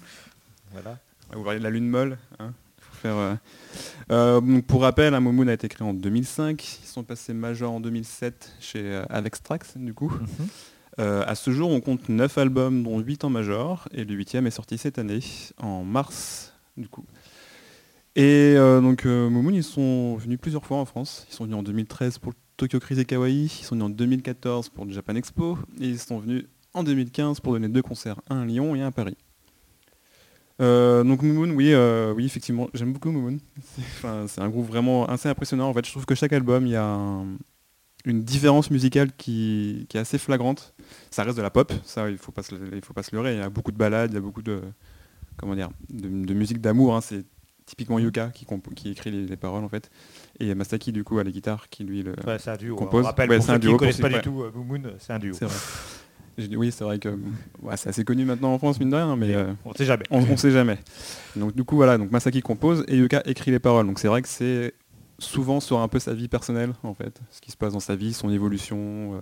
Voilà. Je vais vous parler de la lune molle. Hein. Pour rappel, hein, Moumoon a été créé en 2005, ils sont passés major en 2007 avec Strax du coup. Mm-hmm. À ce jour on compte 9 albums dont 8 en major et le 8e est sorti cette année en mars du coup. Et donc Moumoon ils sont venus plusieurs fois en France, ils sont venus en 2013 pour Tokyo Crazy Kawaii, ils sont venus en 2014 pour le Japan Expo et ils sont venus en 2015 pour donner 2 concerts, un à Lyon et un à Paris. Donc Moumoon, oui, effectivement, j'aime beaucoup Moumoon. C'est un groupe vraiment assez impressionnant. En fait, je trouve que chaque album, il y a une différence musicale qui est assez flagrante. Ça reste de la pop, ça, il faut pas se leurrer. Il y a beaucoup de ballades, il y a beaucoup de musique d'amour. Hein. C'est typiquement Yuka qui écrit les paroles en fait, et Masaki du coup à la guitare qui lui c'est un duo, compose. On rappelle pour ceux qui ne connaissent pas du tout Moumoon, c'est un duo. C'est vrai. Oui, c'est vrai que c'est assez connu maintenant en France, mine de rien, mais on ne sait jamais. On sait jamais. Donc du coup, voilà, donc Masaki compose et Yuka écrit les paroles. Donc c'est vrai que c'est souvent sur un peu sa vie personnelle, en fait, ce qui se passe dans sa vie, son évolution.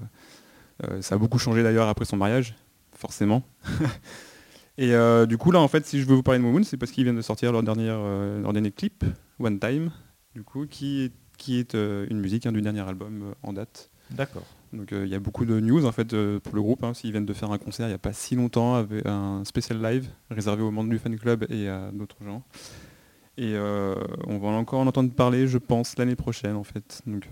Ça a beaucoup changé d'ailleurs après son mariage, forcément. Et du coup, là, en fait, si je veux vous parler de Moumoon, c'est parce qu'ils viennent de sortir leur dernier clip, One Time, du coup, qui est une musique du dernier album en date. D'accord. Donc il y a beaucoup de news en fait pour le groupe, hein, s'ils viennent de faire un concert il n'y a pas si longtemps avec un spécial live réservé aux membres du fan club et à d'autres gens. Et on va encore en entendre parler je pense l'année prochaine en fait. Donc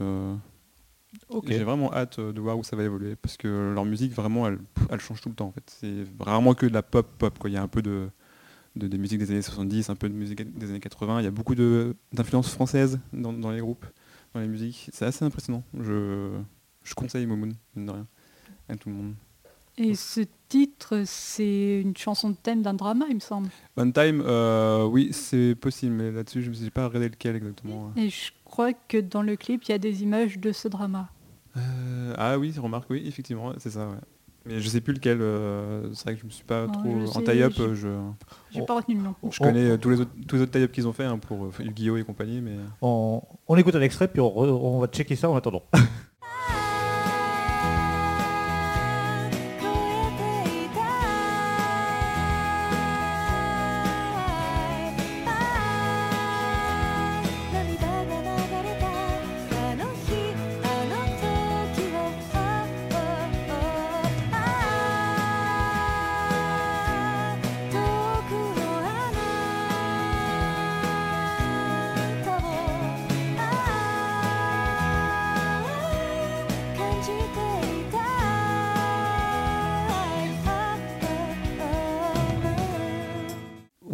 okay. J'ai vraiment hâte de voir où ça va évoluer parce que leur musique vraiment elle change tout le temps en fait. C'est rarement que de la pop quoi, il y a un peu de musique des années 70, un peu de musique des années 80, il y a beaucoup d'influences françaises dans les groupes, dans les musiques. C'est assez impressionnant. Je conseille Moumoon, mine de rien, à tout le monde. Et ce titre, c'est une chanson de thème d'un drama, il me semble. One Time, oui, c'est possible, mais là-dessus, je ne me suis pas regardé lequel exactement. Et je crois que dans le clip, il y a des images de ce drama. Ah oui, remarque, oui, effectivement, c'est ça, ouais. Mais je sais plus lequel, c'est vrai que je me suis pas trop... En tie-up, j'ai pas retenu le nom. Je connais tous les autres tie-up qu'ils ont fait hein, pour Yu-Gi-Oh et compagnie, mais... On écoute un extrait, puis on va checker ça en attendant.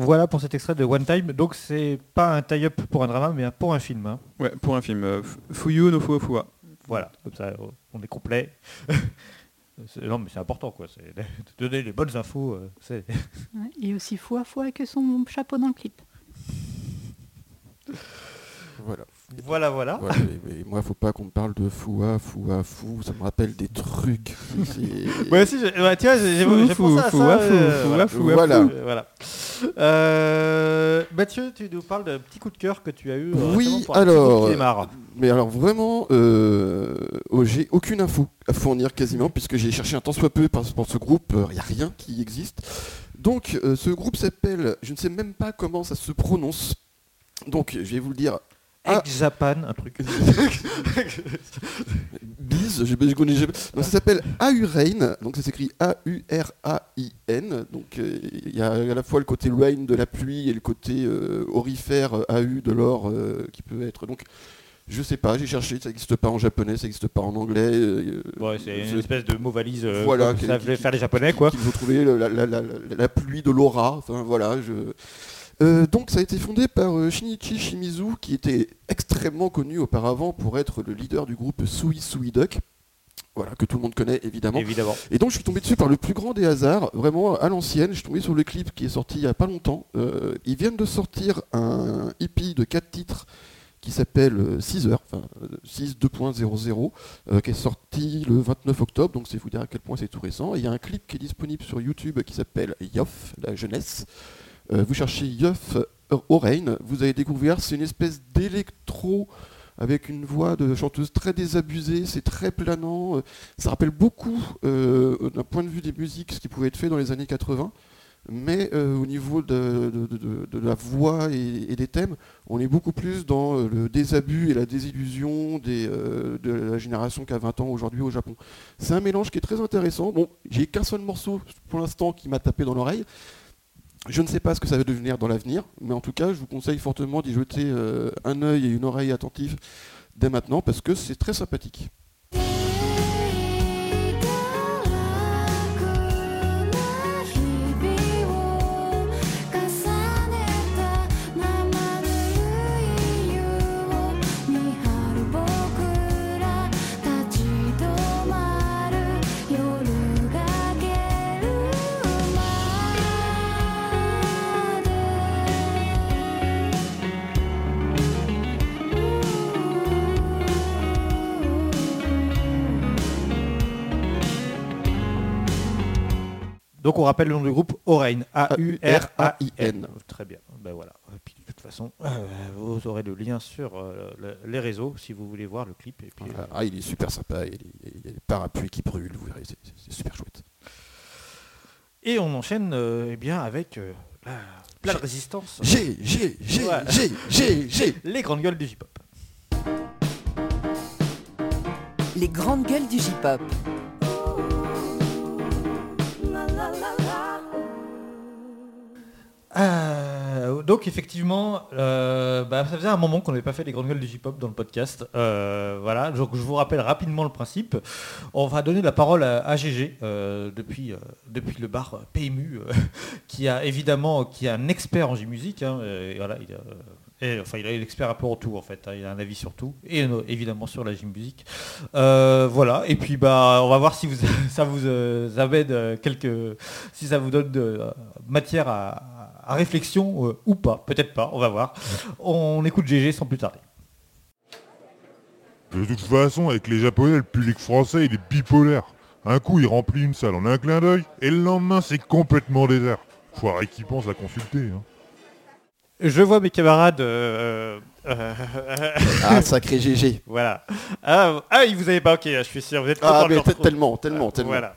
Voilà pour cet extrait de One Time. Donc c'est pas un tie-up pour un drama, mais pour un film. Hein. Ouais, pour un film. Fuyu no Fuwa. Voilà, comme ça on est complet. Non mais c'est important quoi, c'est de donner les bonnes infos. C'est... Ouais, il est aussi fou à fouet que son chapeau dans le clip. Voilà. Voilà. Ouais, mais moi, faut pas qu'on me parle de fou. Ça me rappelle des trucs. Ouais, si. Tiens, j'ai pensé à ça. Voilà. Mathieu, tu nous parles d'un petit coup de cœur que tu as eu. Oui. Pour alors. Mais alors vraiment, j'ai aucune info à fournir quasiment puisque j'ai cherché un tant soit peu pour ce groupe. Il y a rien qui existe. Donc, ce groupe s'appelle. Je ne sais même pas comment ça se prononce. Donc, je vais vous le dire. Ex-Japan, un truc. Bise, je connais jamais. Donc ça s'appelle Aurain, donc ça s'écrit A-U-R-A-I-N. Donc il y a à la fois le côté rain de la pluie et le côté aurifère A-U de l'or qui peut être. Donc je sais pas, j'ai cherché, ça n'existe pas en japonais, ça n'existe pas en anglais. Ouais, c'est une espèce de mot valise voilà, que ça voulait faire les japonais quoi. Il faut trouver la pluie de l'aura, enfin voilà, donc ça a été fondé par Shinichi Shimizu qui était extrêmement connu auparavant pour être le leader du groupe Sui Duck, voilà, que tout le monde connaît évidemment. Et donc je suis tombé dessus par le plus grand des hasards, vraiment à l'ancienne, je suis tombé sur le clip qui est sorti il n'y a pas longtemps. Ils viennent de sortir un EP de 4 titres qui s'appelle 6 heures, enfin 6.2.00, qui est sorti le 29 octobre, donc c'est vous dire à quel point c'est tout récent. Et il y a un clip qui est disponible sur YouTube qui s'appelle Yoff, la jeunesse. Vous cherchez Yoff Orain, vous allez découvrir, c'est une espèce d'électro avec une voix de chanteuse très désabusée, c'est très planant, ça rappelle beaucoup d'un point de vue des musiques ce qui pouvait être fait dans les années 80, mais au niveau de la voix et des thèmes, on est beaucoup plus dans le désabus et la désillusion de la génération qui a 20 ans aujourd'hui au Japon. C'est un mélange qui est très intéressant, bon, j'ai qu'un seul morceau pour l'instant qui m'a tapé dans l'oreille. Je ne sais pas ce que ça va devenir dans l'avenir, mais en tout cas, je vous conseille fortement d'y jeter un œil et une oreille attentive dès maintenant, parce que c'est très sympathique. Donc on rappelle le nom du groupe Orain, A-U-R-A-I-N. Très bien, ben voilà. Et puis de toute façon, vous aurez le lien sur les réseaux si vous voulez voir le clip. Et puis, il est super sympa, il y a des parapluies qui brûlent, vous verrez, c'est super chouette. Et on enchaîne avec plein de résistance. Les grandes gueules du J-pop. Les grandes gueules du J-pop. Donc effectivement, ça faisait un moment qu'on n'avait pas fait les grandes gueules du J-pop dans le podcast. Voilà, donc je vous rappelle rapidement le principe. On va donner la parole à GG depuis le bar PMU, qui est un expert en J-musique. Hein, et voilà, il est expert un peu en tout en fait. Hein, il a un avis sur tout et évidemment sur la J-musique. Voilà. Et puis on va voir si ça vous amène si ça vous donne de matière à réflexion ou pas, peut-être pas, on va voir. On écoute GG sans plus tarder. De toute façon, avec les Japonais, le public français, il est bipolaire. Un coup, il remplit une salle en un clin d'œil, et le lendemain, c'est complètement désert. Foiré qui pense la consulter. Hein. Je vois mes camarades... sacré GG. Voilà. Vous n'avez pas... Ok, je suis sûr, vous êtes content de leur trouver. Tellement. Voilà.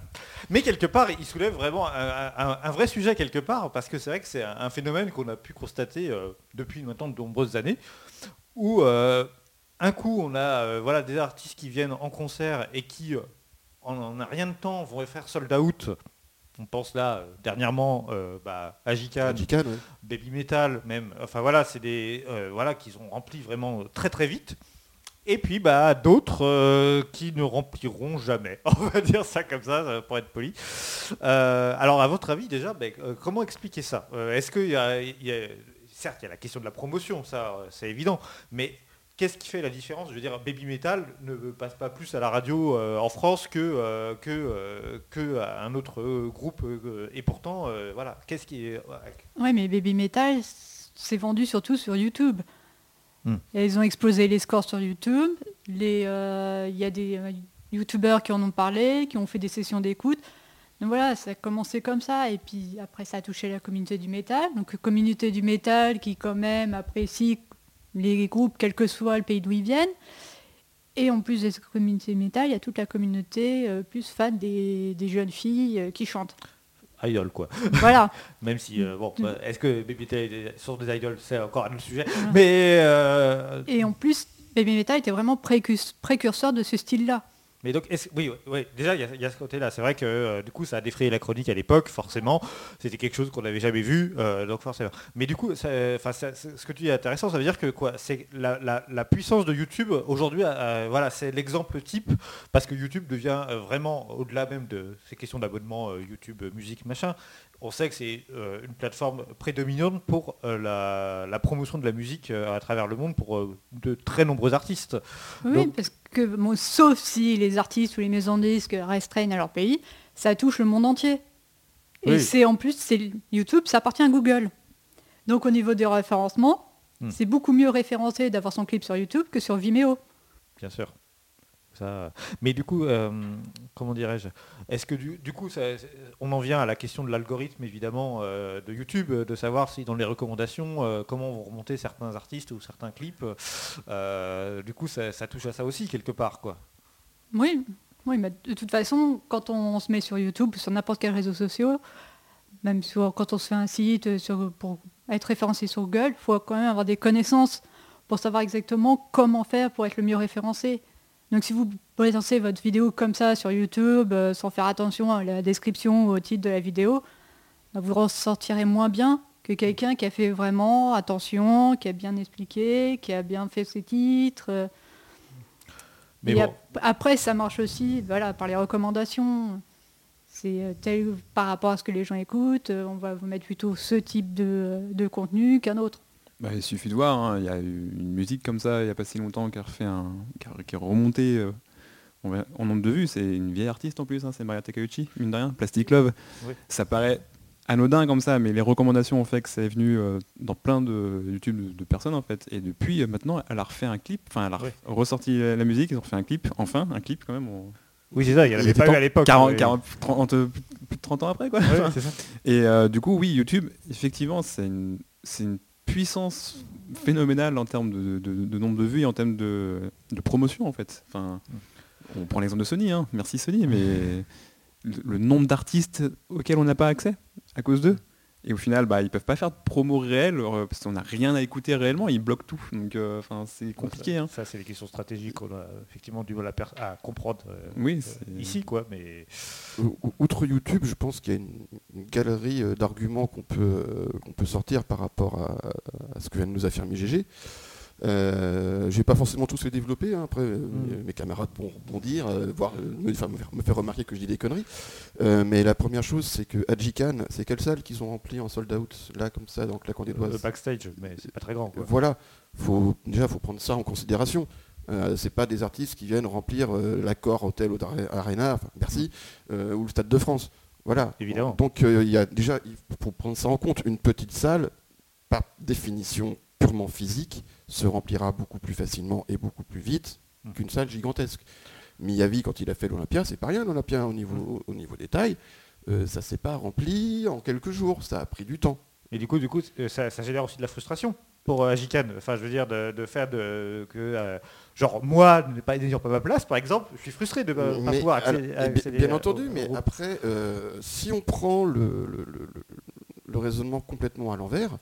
Mais quelque part, il soulève vraiment un vrai sujet quelque part, parce que c'est vrai que c'est un phénomène qu'on a pu constater depuis maintenant de nombreuses années, où un coup on a des artistes qui viennent en concert et qui, en rien de temps, vont faire sold out. On pense là dernièrement à Jikan, ouais. Baby Metal, même. Enfin voilà, c'est des qu'ils ont rempli vraiment très très vite. Et puis bah, d'autres qui ne rempliront jamais. On va dire ça comme ça, pour être poli. Alors à votre avis déjà, bah, comment expliquer ça? Est-ce qu'il y a, certes il y a la question de la promotion, ça c'est évident, mais qu'est-ce qui fait la différence? Je veux dire, Baby Metal ne passe pas plus à la radio en France que à un autre groupe. Et pourtant, voilà, qu'est-ce qui est... Ouais, mais Baby Metal s'est vendu surtout sur YouTube. Et ils ont explosé les scores sur YouTube. Il y a des youtubeurs qui en ont parlé, qui ont fait des sessions d'écoute. Donc voilà, ça a commencé comme ça. Et puis après, ça a touché la communauté du métal. Donc communauté du métal qui quand même apprécie les groupes, quel que soit le pays d'où ils viennent. Et en plus de cette communauté métal, il y a toute la communauté plus fan des jeunes filles qui chantent. Idol quoi. Voilà. Même si bon, est-ce que Baby Metal sont des idoles, c'est encore un autre sujet. Voilà. Mais et en plus, Baby Metal était vraiment précurseur de ce style-là. Mais donc, oui, déjà il y a ce côté-là. C'est vrai que du coup, ça a défrayé la chronique à l'époque. Forcément, c'était quelque chose qu'on n'avait jamais vu. Donc forcément. Mais du coup, c'est ce que tu dis est intéressant. Ça veut dire que quoi, c'est la puissance de YouTube aujourd'hui. Voilà, c'est l'exemple type parce que YouTube devient vraiment au-delà même de ces questions d'abonnement YouTube, musique, machin. On sait que c'est une plateforme prédominante pour la promotion de la musique à travers le monde pour de très nombreux artistes. Oui, donc, parce que bon, sauf si les artistes ou les maisons de disques restreignent à leur pays, ça touche le monde entier. Et oui. C'est en plus, c'est YouTube, ça appartient à Google. Donc au niveau des référencements, c'est beaucoup mieux référencé d'avoir son clip sur YouTube que sur Vimeo. Bien sûr. Ça. Mais du coup, comment dirais-je? Est-ce que du coup, on en vient à la question de l'algorithme, évidemment, de YouTube, de savoir si dans les recommandations, comment vont remonter certains artistes ou certains clips. Du coup, ça touche à ça aussi, quelque part, quoi. Oui, mais de toute façon, quand on se met sur YouTube, sur n'importe quel réseau social, même quand on se fait un site pour être référencé sur Google, il faut quand même avoir des connaissances pour savoir exactement comment faire pour être le mieux référencé. Donc si vous balancez votre vidéo comme ça sur YouTube, sans faire attention à la description ou au titre de la vidéo, vous ressortirez moins bien que quelqu'un qui a fait vraiment attention, qui a bien expliqué, qui a bien fait ses titres. Mais bon. Après, ça marche aussi voilà, par les recommandations. C'est tel par rapport à ce que les gens écoutent, on va vous mettre plutôt ce type de contenu qu'un autre. Bah, il suffit de voir, il y a eu une musique comme ça, il n'y a pas si longtemps, qui est remontée en nombre de vues. C'est une vieille artiste en plus, c'est Maria Takeuchi, mine de rien, Plastic Love. Oui. Ça paraît anodin comme ça, mais les recommandations ont fait que ça est venu dans plein de YouTube de personnes en fait. Et depuis maintenant, elle a refait un clip, enfin elle a ressorti la musique, ils ont refait un clip, quand même. Oui, c'est ça, il n'y en avait pas eu à l'époque. 40, plus de 30 ans après quoi. Ouais, c'est ça. Et du coup, oui, YouTube, effectivement, c'est une puissance phénoménale en termes de nombre de vues et en termes de promotion en fait. Enfin, on prend l'exemple de Sony, merci Sony, mais le nombre d'artistes auxquels on n'a pas accès à cause d'eux. Et au final, bah, ils peuvent pas faire de promo réelle parce qu'on n'a rien à écouter réellement, ils bloquent tout. Donc c'est compliqué. Ça, c'est des questions stratégiques qu'on a effectivement du mal à comprendre ici. Quoi, mais... Outre YouTube, je pense qu'il y a une galerie d'arguments qu'on peut sortir par rapport à ce que vient de nous affirmer Gégé. Je vais pas forcément tous les développer, après mes camarades vont rebondir, me faire remarquer que je dis des conneries. Mais la première chose, c'est que Adjikan, c'est quelle salle qu'ils ont remplie en sold out, là comme ça, dans le claquant des doigts? Le backstage, mais c'est pas très grand. Quoi. Voilà, faut prendre ça en considération. C'est pas des artistes qui viennent remplir l'Accor Hotel Arena, merci, ou le Stade de France. Voilà. Évidemment. Donc il y a déjà, faut prendre ça en compte, une petite salle, par définition purement physique, se remplira beaucoup plus facilement et beaucoup plus vite qu'une salle gigantesque. Miyavi, quand il a fait l'Olympia, c'est pas rien l'Olympia au niveau des tailles. Ça s'est pas rempli en quelques jours, ça a pris du temps. Et du coup, ça génère aussi de la frustration pour Ajikan. Enfin, je veux dire genre moi, n'ayant pas ma place, par exemple, je suis frustré de ne pas pouvoir accéder. Bien entendu, mais après, si on prend le raisonnement complètement à l'envers.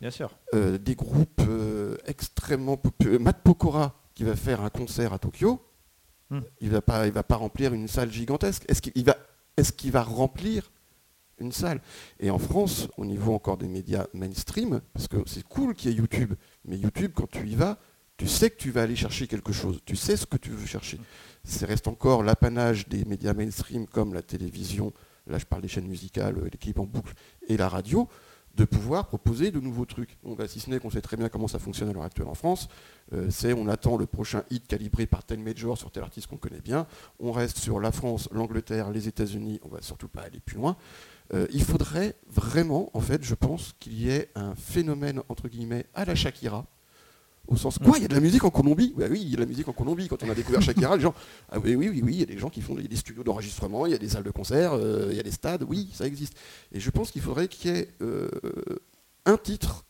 Bien sûr. Des groupes extrêmement populaires. Matt Pokora, qui va faire un concert à Tokyo, il va pas remplir une salle gigantesque. Est-ce qu'il va remplir une salle? Et en France, au niveau encore des médias mainstream, parce que c'est cool qu'il y ait YouTube, mais YouTube, quand tu y vas, Tu sais que tu vas aller chercher quelque chose, tu sais ce que tu veux chercher. Ça reste encore l'apanage des médias mainstream comme la télévision, là je parle des chaînes musicales, les clips en boucle et la radio, de pouvoir proposer de nouveaux trucs. Bon, bah, si ce n'est qu'on sait très bien comment ça fonctionne à l'heure actuelle en France, c'est on attend le prochain hit calibré par tel major sur tel artiste qu'on connaît bien, on reste sur la France, l'Angleterre, les États-Unis, on va surtout pas aller plus loin. Il faudrait vraiment, en fait, je pense qu'il y ait un phénomène, entre guillemets, à la Shakira, au sens, quoi, il y a de la musique en Colombie ? Ben oui, il y a de la musique en Colombie. Quand on a découvert Shakira, les gens, ah oui, il y a des gens qui font des studios d'enregistrement, il y a des salles de concert, il y a des stades, oui, ça existe. Et je pense qu'il faudrait qu'il y ait un titre,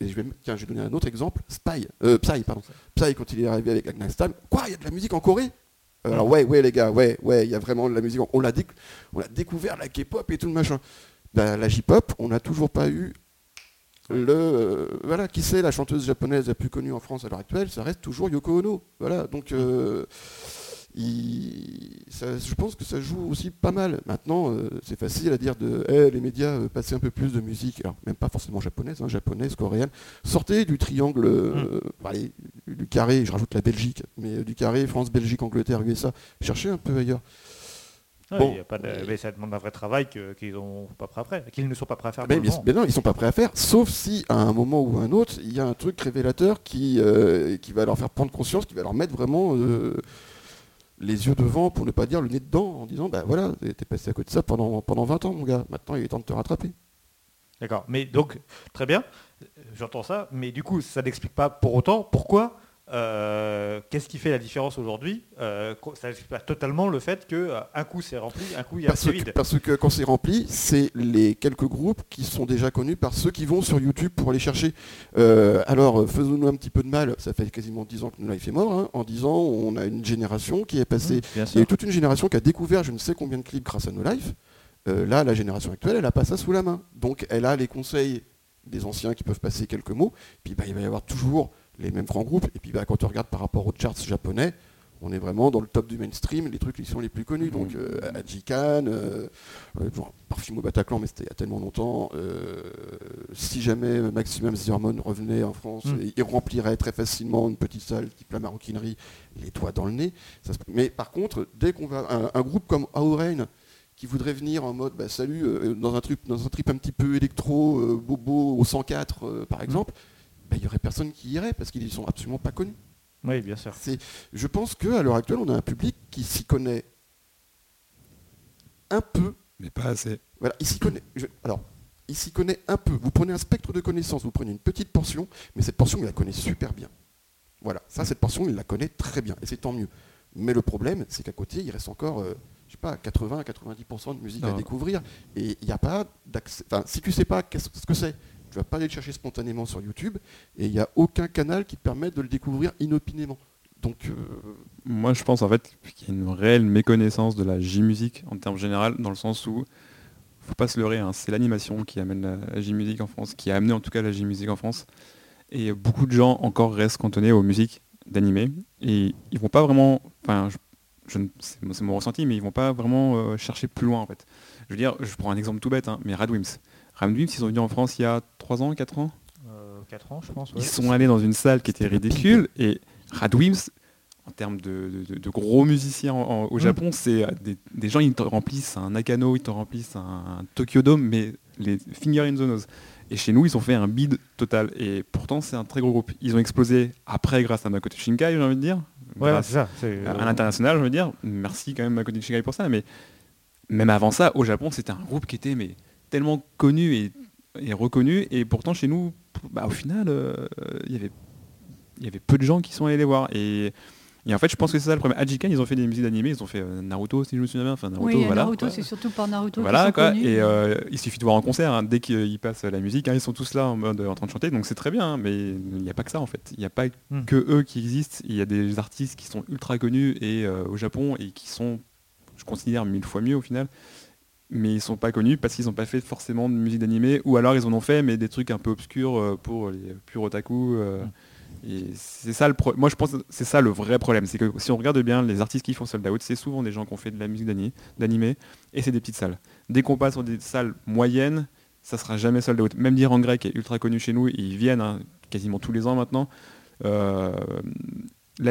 et je vais donner un autre exemple, Psy, quand il est arrivé avec Gangnam Style, quoi, il y a de la musique en Corée ? Alors ouais les gars, ouais, il y a vraiment de la musique, on a découvert la K-pop et tout le machin. La J-pop, on n'a toujours pas eu... voilà, qui c'est la chanteuse japonaise la plus connue en France à l'heure actuelle, ça reste toujours Yoko Ono. Voilà, donc je pense que ça joue aussi pas mal. Maintenant, c'est facile à dire de les médias, passez un peu plus de musique, alors même pas forcément japonaise, coréenne. Sortez du triangle, allez, du carré, je rajoute la Belgique, mais du carré France, Belgique, Angleterre, USA, cherchez un peu ailleurs. Ouais, bon. Mais ça demande un vrai travail qu'ils ne sont pas prêts à faire. Mais non, ils ne sont pas prêts à faire, sauf si à un moment ou à un autre, il y a un truc révélateur qui va leur faire prendre conscience, qui va leur mettre vraiment les yeux devant, pour ne pas dire le nez dedans, en disant, bah voilà, t'es passé à côté de ça pendant 20 ans, mon gars, maintenant il est temps de te rattraper. D'accord, mais donc, très bien, j'entends ça, mais du coup, ça n'explique pas pour autant pourquoi... qu'est-ce qui fait la différence aujourd'hui ? Ça n'explique pas totalement le fait qu'un coup c'est rempli, un coup il y a assez vide. Parce que quand c'est rempli, c'est les quelques groupes qui sont déjà connus par ceux qui vont sur YouTube pour aller chercher. Alors faisons-nous un petit peu de mal, ça fait quasiment 10 ans que nous live est mort, hein, en disant on a une génération qui est passée, il y a toute une génération qui a découvert je ne sais combien de clips grâce à nos lives. Là, la génération actuelle, elle n'a pas ça sous la main. Donc elle a les conseils des anciens qui peuvent passer quelques mots, puis il va y avoir toujours... les mêmes grands groupes, et puis quand tu regardes par rapport aux charts japonais, on est vraiment dans le top du mainstream, les trucs qui sont les plus connus, donc Ajikan, Parfum au Bataclan, mais c'était il y a tellement longtemps, si jamais Maximum The Hormone revenait en France, il remplirait très facilement une petite salle type la maroquinerie, les doigts dans le nez, mais par contre, dès qu'on va... Un groupe comme Orain, qui voudrait venir en mode « salut », dans un trip un petit peu électro, bobo, au 104 par exemple, il n'y aurait personne qui irait parce qu'ils ne sont absolument pas connus. Oui, bien sûr. Je pense qu'à l'heure actuelle, on a un public qui s'y connaît un peu. Mais pas assez. Voilà, il s'y connaît un peu. Vous prenez un spectre de connaissances, vous prenez une petite portion, mais cette portion, il la connaît super bien. Voilà, cette portion, il la connaît très bien, et c'est tant mieux. Mais le problème, c'est qu'à côté, il reste encore... 80-90% de musique à découvrir, et il n'y a pas d'accès... Enfin, si tu ne sais pas ce que c'est, tu vas pas aller le chercher spontanément sur YouTube, et il n'y a aucun canal qui te permette de le découvrir inopinément. Donc, moi, je pense en fait qu'il y a une réelle méconnaissance de la J-musique en termes général, dans le sens où faut pas se leurrer, c'est l'animation qui amène la J-musique en France, qui a amené en tout cas la J-musique en France, et beaucoup de gens encore restent cantonnés aux musiques d'animé, et ils vont pas vraiment, enfin, c'est mon ressenti, mais ils vont pas vraiment chercher plus loin en fait. Je veux dire, je prends un exemple tout bête, mais Radwimps, ils sont venus en France il y a 3 ans, 4 ans 4 ans, je pense. Ouais. Ils sont allés dans une salle qui était ridicule, et Radwimps, en termes de gros musiciens au Japon, c'est des gens, ils te remplissent un Nakano, ils te remplissent un Tokyo Dome, mais les Finger in the Nose. Et chez nous, ils ont fait un bide total, et pourtant, c'est un très gros groupe. Ils ont explosé après grâce à Makoto Shinkai, j'ai envie de dire. Ouais, c'est ça. À l'international, j'ai envie de dire. Merci quand même Makoto Shinkai pour ça, mais même avant ça, au Japon, c'était un groupe qui était... tellement connu et reconnu, et pourtant chez nous, au final, il y avait peu de gens qui sont allés les voir. Et en fait, je pense que c'est ça le problème. Ajikan, ils ont fait des musiques d'animé, ils ont fait Naruto, si je me souviens bien. Enfin, Naruto, oui, voilà. Naruto, quoi. C'est surtout par Naruto voilà, qu'ils sont connus. Et il suffit de voir en concert, dès qu'ils passent la musique, ils sont tous là en mode en train de chanter, donc c'est très bien, mais il n'y a pas que ça en fait. Il n'y a pas que eux qui existent, il y a des artistes qui sont ultra connus et au Japon, et qui sont, je considère, 1000 fois mieux au final. Mais ils sont pas connus parce qu'ils n'ont pas fait forcément de musique d'animé, ou alors ils en ont fait mais des trucs un peu obscurs pour les purs otaku. Et c'est ça moi je pense que c'est ça le vrai problème, c'est que si on regarde bien les artistes qui font Sold Out, c'est souvent des gens qui ont fait de la musique d'animé, et c'est des petites salles. Dès qu'on passe sur des salles moyennes, ça sera jamais Sold Out. Même Dir En Grey qui est ultra connu chez nous, ils viennent quasiment tous les ans maintenant. Là,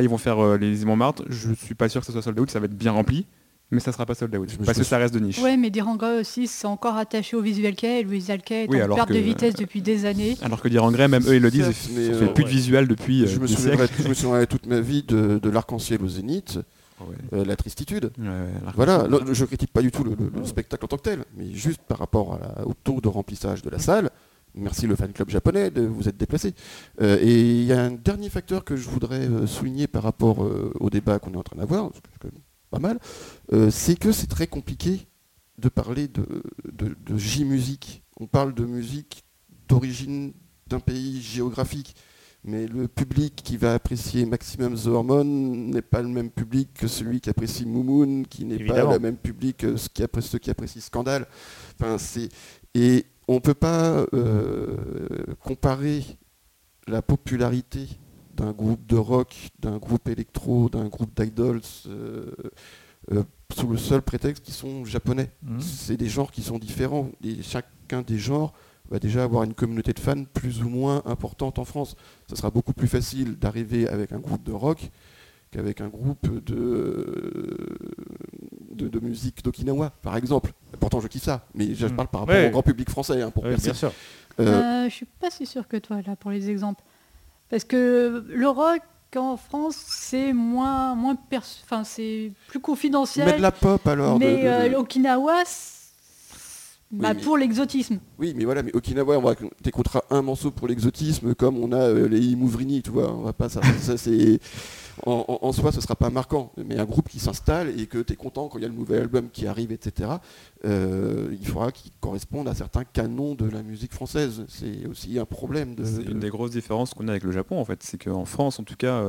ils vont faire les Montmartre. Je suis pas sûr que ça soit sold out, ça va être bien rempli. Mais ça sera pas sold out, parce que ça reste de niche. Ouais, mais Dir En Grey aussi, c'est encore attaché au visuel kei. Le visuel kei est en perte de vitesse depuis des années. Alors que Dir En Grey, même eux, ils le disent, ça fait plus de visuel depuis des siècles. Je me souviendrai toute ma vie de l'arc-en-ciel au zénith. Ouais. La tristitude. Ouais, voilà, je critique pas du tout le spectacle en tant que tel, mais juste par rapport au taux de remplissage de la salle. Merci le fan club japonais de vous être déplacé. Et il y a un dernier facteur que je voudrais souligner par rapport au débat qu'on est en train d'avoir, parce que c'est quand même pas mal, c'est que c'est très compliqué de parler de J-musique. On parle de musique d'origine d'un pays géographique. Mais le public qui va apprécier Maximum The Hormone n'est pas le même public que celui qui apprécie Moumoon, qui n'est évidemment pas le même public que ceux qui apprécient Scandale. Enfin, et on ne peut pas comparer la popularité d'un groupe de rock, d'un groupe électro, d'un groupe d'idols sous le seul prétexte qu'ils sont japonais. Mmh. C'est des genres qui sont différents. Et chacun des genres va déjà avoir une communauté de fans plus ou moins importante en France. Ça sera beaucoup plus facile d'arriver avec un groupe de rock qu'avec un groupe de musique d'Okinawa, par exemple. Pourtant, je kiffe ça, mais je parle par rapport au grand public français. Hein, je suis pas si sûr que toi, là, pour les exemples. Parce que le rock, en France, c'est c'est plus confidentiel. Mais de la pop, alors. Mais Okinawa, pour l'exotisme. Oui, mais voilà, mais Okinawa, t'écouteras un morceau pour l'exotisme, comme on a les Imouvrini, tu vois, on va pas ça c'est en soi, ce sera pas marquant, mais un groupe qui s'installe et que t'es content quand il y a le nouvel album qui arrive, etc. Il faudra qu'il corresponde à certains canons de la musique française. C'est aussi un problème. C'est une des grosses différences qu'on a avec le Japon, en fait, c'est qu'en France, en tout cas,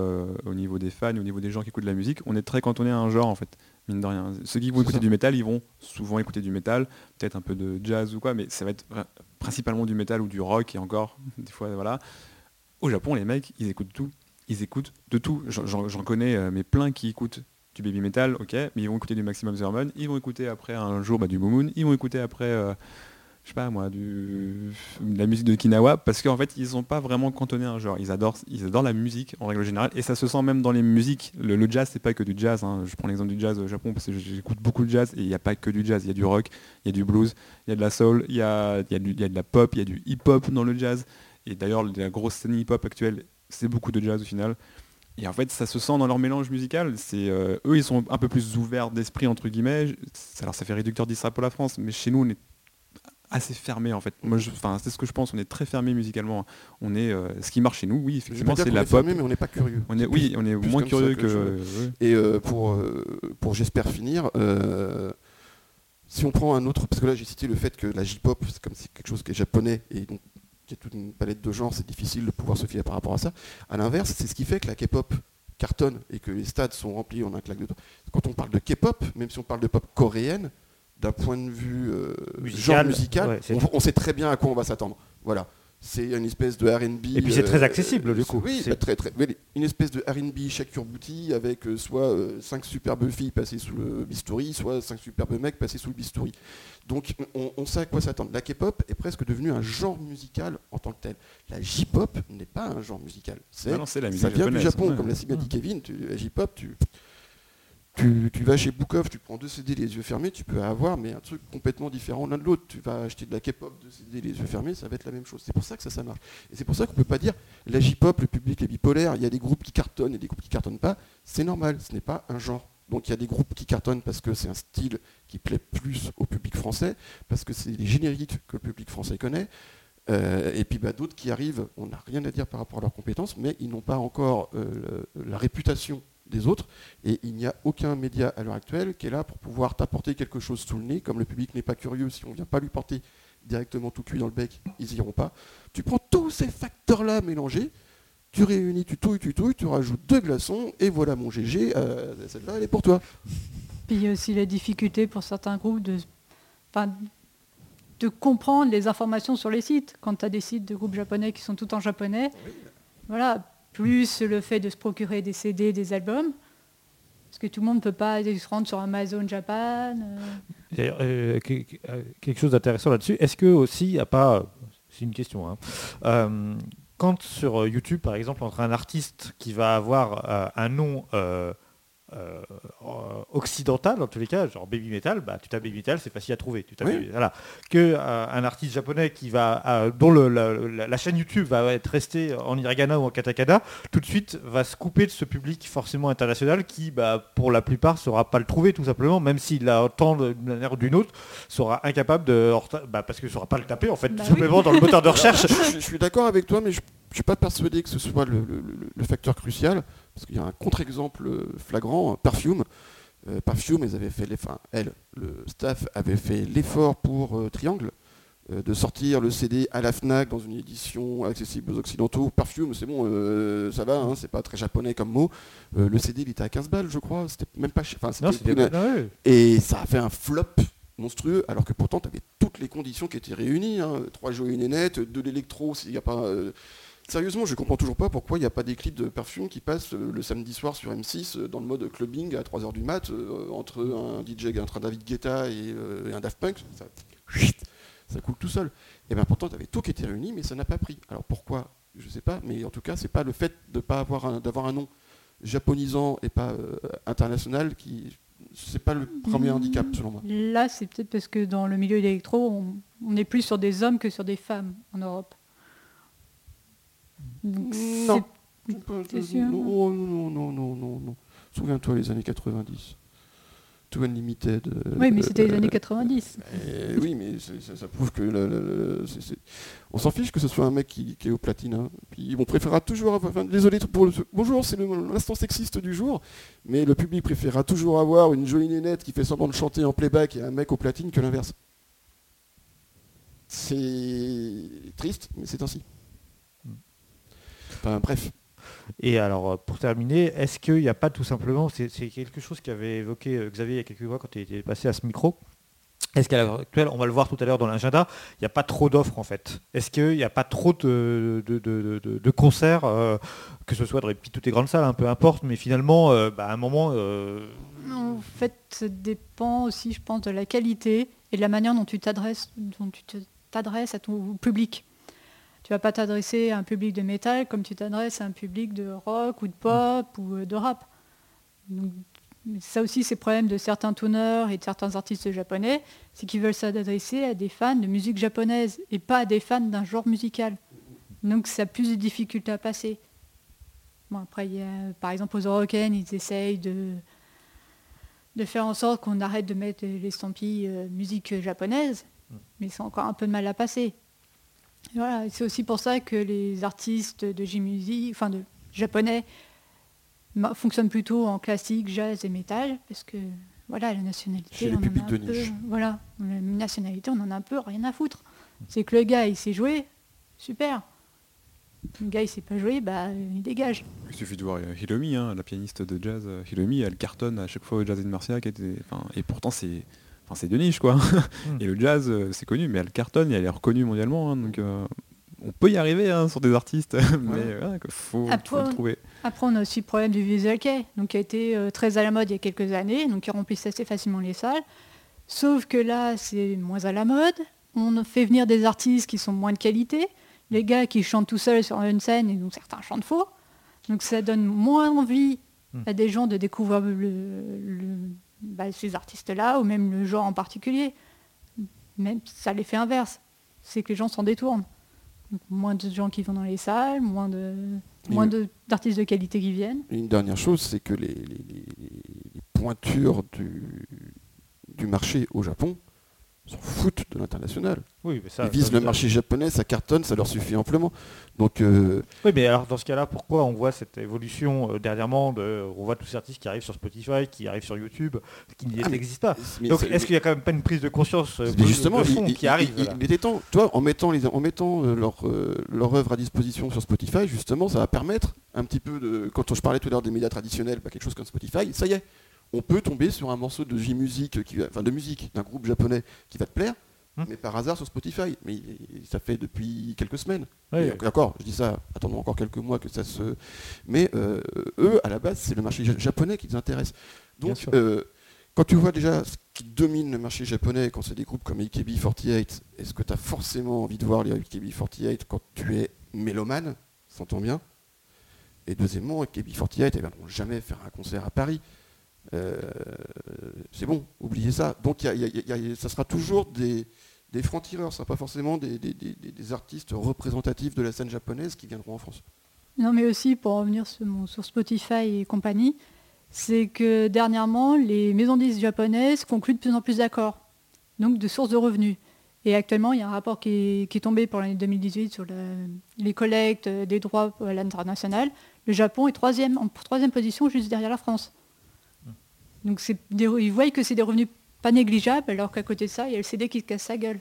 au niveau des fans, au niveau des gens qui écoutent de la musique, on est très cantonné à un genre, en fait. Mine de rien. Ceux qui vont écouter du métal, ils vont souvent écouter du métal, peut-être un peu de jazz ou quoi, mais ça va être principalement du métal ou du rock, et encore, des fois, voilà. Au Japon, les mecs, ils écoutent tout. Ils écoutent de tout. J'en connais, mais plein qui écoutent du baby metal, ok, mais ils vont écouter du Maximum The Hormone, ils vont écouter après un jour du Moumoon, ils vont écouter après, je sais pas moi, de la musique de Kinawa, parce qu'en fait, ils n'ont pas vraiment cantonné un genre. Ils adorent la musique, en règle générale, et ça se sent même dans les musiques. Le jazz, c'est pas que du jazz. Hein. Je prends l'exemple du jazz au Japon, parce que j'écoute beaucoup de jazz, et il n'y a pas que du jazz. Il y a du rock, il y a du blues, il y a de la soul, il y a de la pop, il y a du hip-hop dans le jazz. Et d'ailleurs, la grosse scène hip-hop actuelle, c'est beaucoup de jazz au final, et en fait ça se sent dans leur mélange musical. C'est eux, ils sont un peu plus ouverts d'esprit, entre guillemets. Alors ça fait réducteur d'Israël pour la France, mais chez nous on est assez fermé, en fait. Moi, c'est ce que je pense. On est très fermé musicalement. On est ce qui marche chez nous, oui, effectivement, c'est de la pop. Fermé, mais on n'est pas curieux. On est moins curieux que. Et pour j'espère finir. Si on prend un autre, parce que là j'ai cité le fait que la J-pop, c'est comme si quelque chose qui est japonais, et donc il y a toute une palette de genres, c'est difficile de pouvoir se fier par rapport à ça. À l'inverse, c'est ce qui fait que la K-pop cartonne et que les stades sont remplis en un claque de doigts. Quand on parle de K-pop, même si on parle de pop coréenne, d'un point de vue genre musical, on sait très bien à quoi on va s'attendre. Voilà. C'est une espèce de R&B... Et puis c'est très accessible, du coup. Oui, c'est très... Une espèce de R&B shakurbuti avec soit 5 superbes filles passées sous le bistouri, soit 5 superbes mecs passés sous le bistouri. Donc on sait à quoi s'attendre. La K-pop est presque devenue un genre musical en tant que tel. La J-pop n'est pas un genre musical. C'est la musique japonaise. Ça vient du Japon, comme l'a si bien dit Kevin. La J-pop, tu vas chez Bookoff, tu prends 2 CD les yeux fermés, tu peux avoir un truc complètement différent l'un de l'autre. Tu vas acheter de la K-pop, 2 CD les yeux fermés, ça va être la même chose. C'est pour ça que ça marche. Et c'est pour ça qu'on ne peut pas dire la J-pop, le public est bipolaire, il y a des groupes qui cartonnent et des groupes qui ne cartonnent pas. C'est normal, ce n'est pas un genre. Donc il y a des groupes qui cartonnent parce que c'est un style qui plaît plus au public français, parce que c'est les génériques que le public français connaît. Et puis d'autres qui arrivent, on n'a rien à dire par rapport à leurs compétences, mais ils n'ont pas encore la réputation des autres, et il n'y a aucun média à l'heure actuelle qui est là pour pouvoir t'apporter quelque chose sous le nez. Comme le public n'est pas curieux, si on ne vient pas lui porter directement tout cuit dans le bec, ils n'iront pas. Tu prends tous ces facteurs-là mélangés, tu réunis, tu touilles, tu rajoutes 2 glaçons, et voilà mon GG, celle-là elle est pour toi. Puis il y a aussi la difficulté pour certains groupes de comprendre les informations sur les sites. Quand tu as des sites de groupes japonais qui sont tout en japonais, voilà. Plus le fait de se procurer des CD, des albums, parce que tout le monde ne peut pas se rendre sur Amazon Japan. D'ailleurs, quelque chose d'intéressant là-dessus, est-ce que aussi, c'est une question, quand sur YouTube, par exemple, entre un artiste qui va avoir un nom occidental, en tous les cas, genre Baby Metal, bah, tu tapes Baby Metal, c'est facile à trouver. Tu tapes, oui. Voilà. Que un artiste japonais qui va, dont la chaîne YouTube va être restée en hiragana ou en katakana, tout de suite va se couper de ce public forcément international qui, bah, pour la plupart, ne saura pas le trouver tout simplement, même s'il l'entend d'une manière ou d'une autre, sera incapable de, bah, parce qu'il ne saura pas le taper en fait, bah, tout simplement, oui, dans le moteur de recherche. Je suis d'accord avec toi, mais je ne suis pas persuadé que ce soit le facteur crucial, parce qu'il y a un contre-exemple flagrant, Perfume. Perfume, ils avaient fait le staff avait fait l'effort pour Triangle de sortir le CD à la FNAC dans une édition accessible aux occidentaux. Perfume, c'est bon, ça va, hein, c'est pas très japonais comme mot. Le CD, il était à 15 balles, je crois. C'était même pas cher. Et ça a fait un flop monstrueux, alors que pourtant, tu avais toutes les conditions qui étaient réunies. Hein, 3 jeux et une nénette, de l'électro, s'il n'y a pas... Sérieusement, je comprends toujours pas pourquoi il n'y a pas des clips de Perfume qui passent le samedi soir sur M6 dans le mode clubbing à 3h du mat, entre un DJ, entre un David Guetta et un Daft Punk, ça coule tout seul. Et bien pourtant, tu avais tout qui était réuni, mais ça n'a pas pris. Alors pourquoi ? Je sais pas, mais en tout cas, c'est pas le fait de pas avoir d'avoir un nom japonisant et pas international qui... C'est pas le premier handicap, selon moi. Là, c'est peut-être parce que dans le milieu électro, on est plus sur des hommes que sur des femmes en Europe. Donc non. Non. Souviens-toi les années 90. Too Unlimited. Oui, mais c'était les années 90. Oui, mais ça prouve que... On s'en fiche que ce soit un mec qui est au platine. Hein. Puis on préférera toujours... désolé pour le... Bonjour, c'est l'instant sexiste du jour. Mais le public préférera toujours avoir une jolie nénette qui fait semblant de chanter en playback et un mec au platine que l'inverse. C'est triste, mais c'est ainsi. Enfin, bref. Et alors, pour terminer, est-ce qu'il n'y a pas tout simplement, c'est quelque chose qu'avait évoqué Xavier il y a quelques mois quand il était passé à ce micro, est-ce qu'à l'heure actuelle, on va le voir tout à l'heure dans l'agenda, il n'y a pas trop d'offres en fait ? Est-ce qu'il n'y a pas trop de concerts, que ce soit dans les petites ou les grandes salles, hein, peu importe, mais finalement, à un moment... En fait, ça dépend aussi, je pense, de la qualité et de la manière dont tu t'adresses à ton public. Tu vas pas t'adresser à un public de métal comme tu t'adresses à un public de rock ou de pop ou de rap. Donc, ça aussi, c'est le problème de certains tourneurs et de certains artistes japonais, c'est qu'ils veulent s'adresser à des fans de musique japonaise et pas à des fans d'un genre musical. Donc ça a plus de difficultés à passer. Bon, après, il y a, par exemple, aux Eurocaines, ils essayent de faire en sorte qu'on arrête de mettre les estampilles musique japonaise, mais c'est encore un peu de mal à passer. Voilà, c'est aussi pour ça que les artistes de J-Music, enfin de japonais, fonctionnent plutôt en classique, jazz et métal, parce que voilà, la nationalité, chez les publics de niche. Voilà, la nationalité, on en a un peu rien à foutre. C'est que le gars, il sait jouer, super. Le gars, il sait pas jouer, bah il dégage. Il suffit de voir Hiromi, hein, la pianiste de jazz. Hiromi, elle cartonne à chaque fois au Jazz in Marcia, et pourtant c'est... Enfin, c'est de niche, quoi. Et le jazz, c'est connu, mais elle cartonne et elle est reconnue mondialement. Hein, donc, on peut y arriver, hein, sur des artistes, mais faut le trouver. Après, on a aussi le problème du visual kei, donc qui a été très à la mode il y a quelques années, donc qui remplissait assez facilement les salles. Sauf que là, c'est moins à la mode. On fait venir des artistes qui sont moins de qualité, les gars qui chantent tout seuls sur une scène, et donc certains chantent faux. Donc, ça donne moins envie à des gens de découvrir ces artistes-là, ou même le genre en particulier. Même ça l'effet inverse, c'est que les gens s'en détournent. Donc, moins de gens qui vont dans les salles, moins d'artistes de qualité qui viennent. Une dernière chose, c'est que les pointures du marché au Japon s'en foutent de l'international. Oui, mais ils visent le marché japonais, ça cartonne, ça leur suffit amplement. Donc, oui, mais alors dans ce cas-là, pourquoi on voit cette évolution dernièrement on voit tous ces artistes qui arrivent sur Spotify, qui arrivent sur YouTube, qui n'existent pas. Donc est-ce qu'il n'y a quand même pas une prise de conscience justement, de fond qui arrive il était temps, toi, en mettant leur œuvre à disposition sur Spotify, justement, ça va permettre un petit peu de... Quand je parlais tout à l'heure des médias traditionnels, quelque chose comme Spotify, ça y est. On peut tomber sur un morceau de J-Music, de musique d'un groupe japonais qui va te plaire, mais par hasard sur Spotify. Mais ça fait depuis quelques semaines. Oui. D'accord, je dis ça, attendons encore quelques mois que ça se... Mais eux, à la base, c'est le marché japonais qui les intéresse. Donc, quand tu vois déjà ce qui domine le marché japonais, quand c'est des groupes comme AKB48, est-ce que tu as forcément envie de voir les AKB48 quand tu es mélomane ça s'entend bien. Et deuxièmement, KB48, eh bien, ils ne vont jamais faire un concert à Paris. C'est bon, oubliez ça. Donc ça sera toujours des francs-tireurs, ce ne sera pas forcément des artistes représentatifs de la scène japonaise qui viendront en France. Non, mais aussi, pour revenir sur Spotify et compagnie, c'est que dernièrement, les maisons de disques japonaises concluent de plus en plus d'accords, donc de sources de revenus. Et actuellement, il y a un rapport qui est tombé pour l'année 2018 sur les collectes des droits à l'international. Le Japon est en troisième position, juste derrière la France. Donc ils voient que c'est des revenus pas négligeables, alors qu'à côté de ça, il y a le CD qui se casse sa gueule.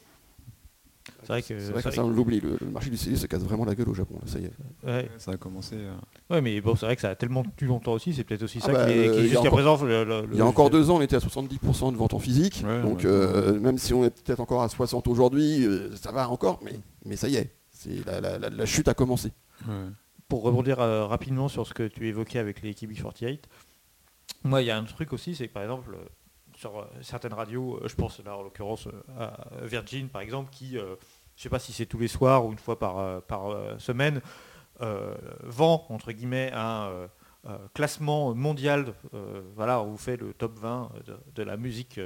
C'est vrai que ça, on l'oublie. Le marché du CD se casse vraiment la gueule au Japon. Là, ça y est. Ouais. Ça a commencé. Ouais, mais bon, c'est vrai que ça a tellement plus longtemps aussi. C'est peut-être aussi ça qui jusqu'à présent. Il y a encore 2 ans, on était à 70% de ventes en physique. Ouais, donc, même si on est peut-être encore à 60 aujourd'hui, ça va encore. Mais ça y est, c'est la chute a commencé. Ouais. Pour rebondir rapidement sur ce que tu évoquais avec les KB48, moi, il y a un truc aussi, c'est que par exemple. Sur certaines radios, je pense là en l'occurrence à Virgin par exemple, qui, je sais pas si c'est tous les soirs ou une fois par semaine, vend entre guillemets un classement mondial, voilà, où vous fait le top 20 de la musique,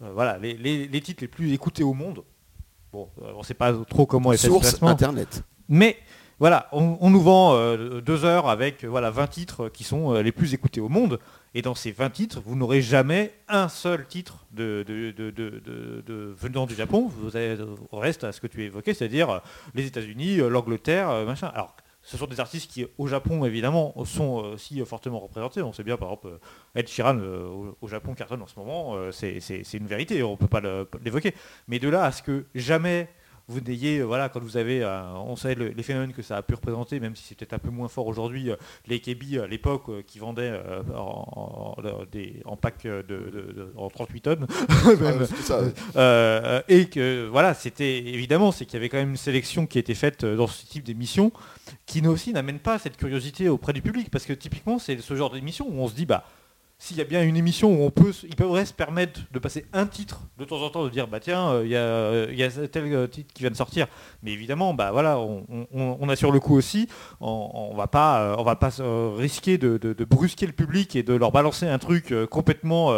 voilà, les titres les plus écoutés au monde. Bon, on ne sait pas trop comment est fait ce classement. Source internet. Mais voilà, on nous vend 2 heures avec voilà, 20 titres qui sont les plus écoutés au monde. Et dans ces 20 titres, vous n'aurez jamais un seul titre venant du Japon. Vous reste à ce que tu évoquais, c'est-à-dire les États-Unis, l'Angleterre, machin. Alors, ce sont des artistes qui, au Japon, évidemment, sont aussi fortement représentés. On sait bien, par exemple, Ed Sheeran au Japon cartonne en ce moment. C'est une vérité, on ne peut pas l'évoquer. Mais de là à ce que jamais... vous n'ayez, voilà, quand vous avez, on sait les phénomènes que ça a pu représenter, même si c'est peut-être un peu moins fort aujourd'hui, les kebis à l'époque qui vendaient en pack en 38 tonnes, même, et que voilà, c'était évidemment, c'est qu'il y avait quand même une sélection qui était faite dans ce type d'émission qui aussi n'amène pas cette curiosité auprès du public, parce que typiquement c'est ce genre d'émission où on se dit s'il y a bien une émission où ils peuvent se permettre de passer un titre de temps en temps, de dire tiens, il y a tel titre qui vient de sortir, mais évidemment voilà, on assure le coup aussi, on va pas risquer de brusquer le public et de leur balancer un truc complètement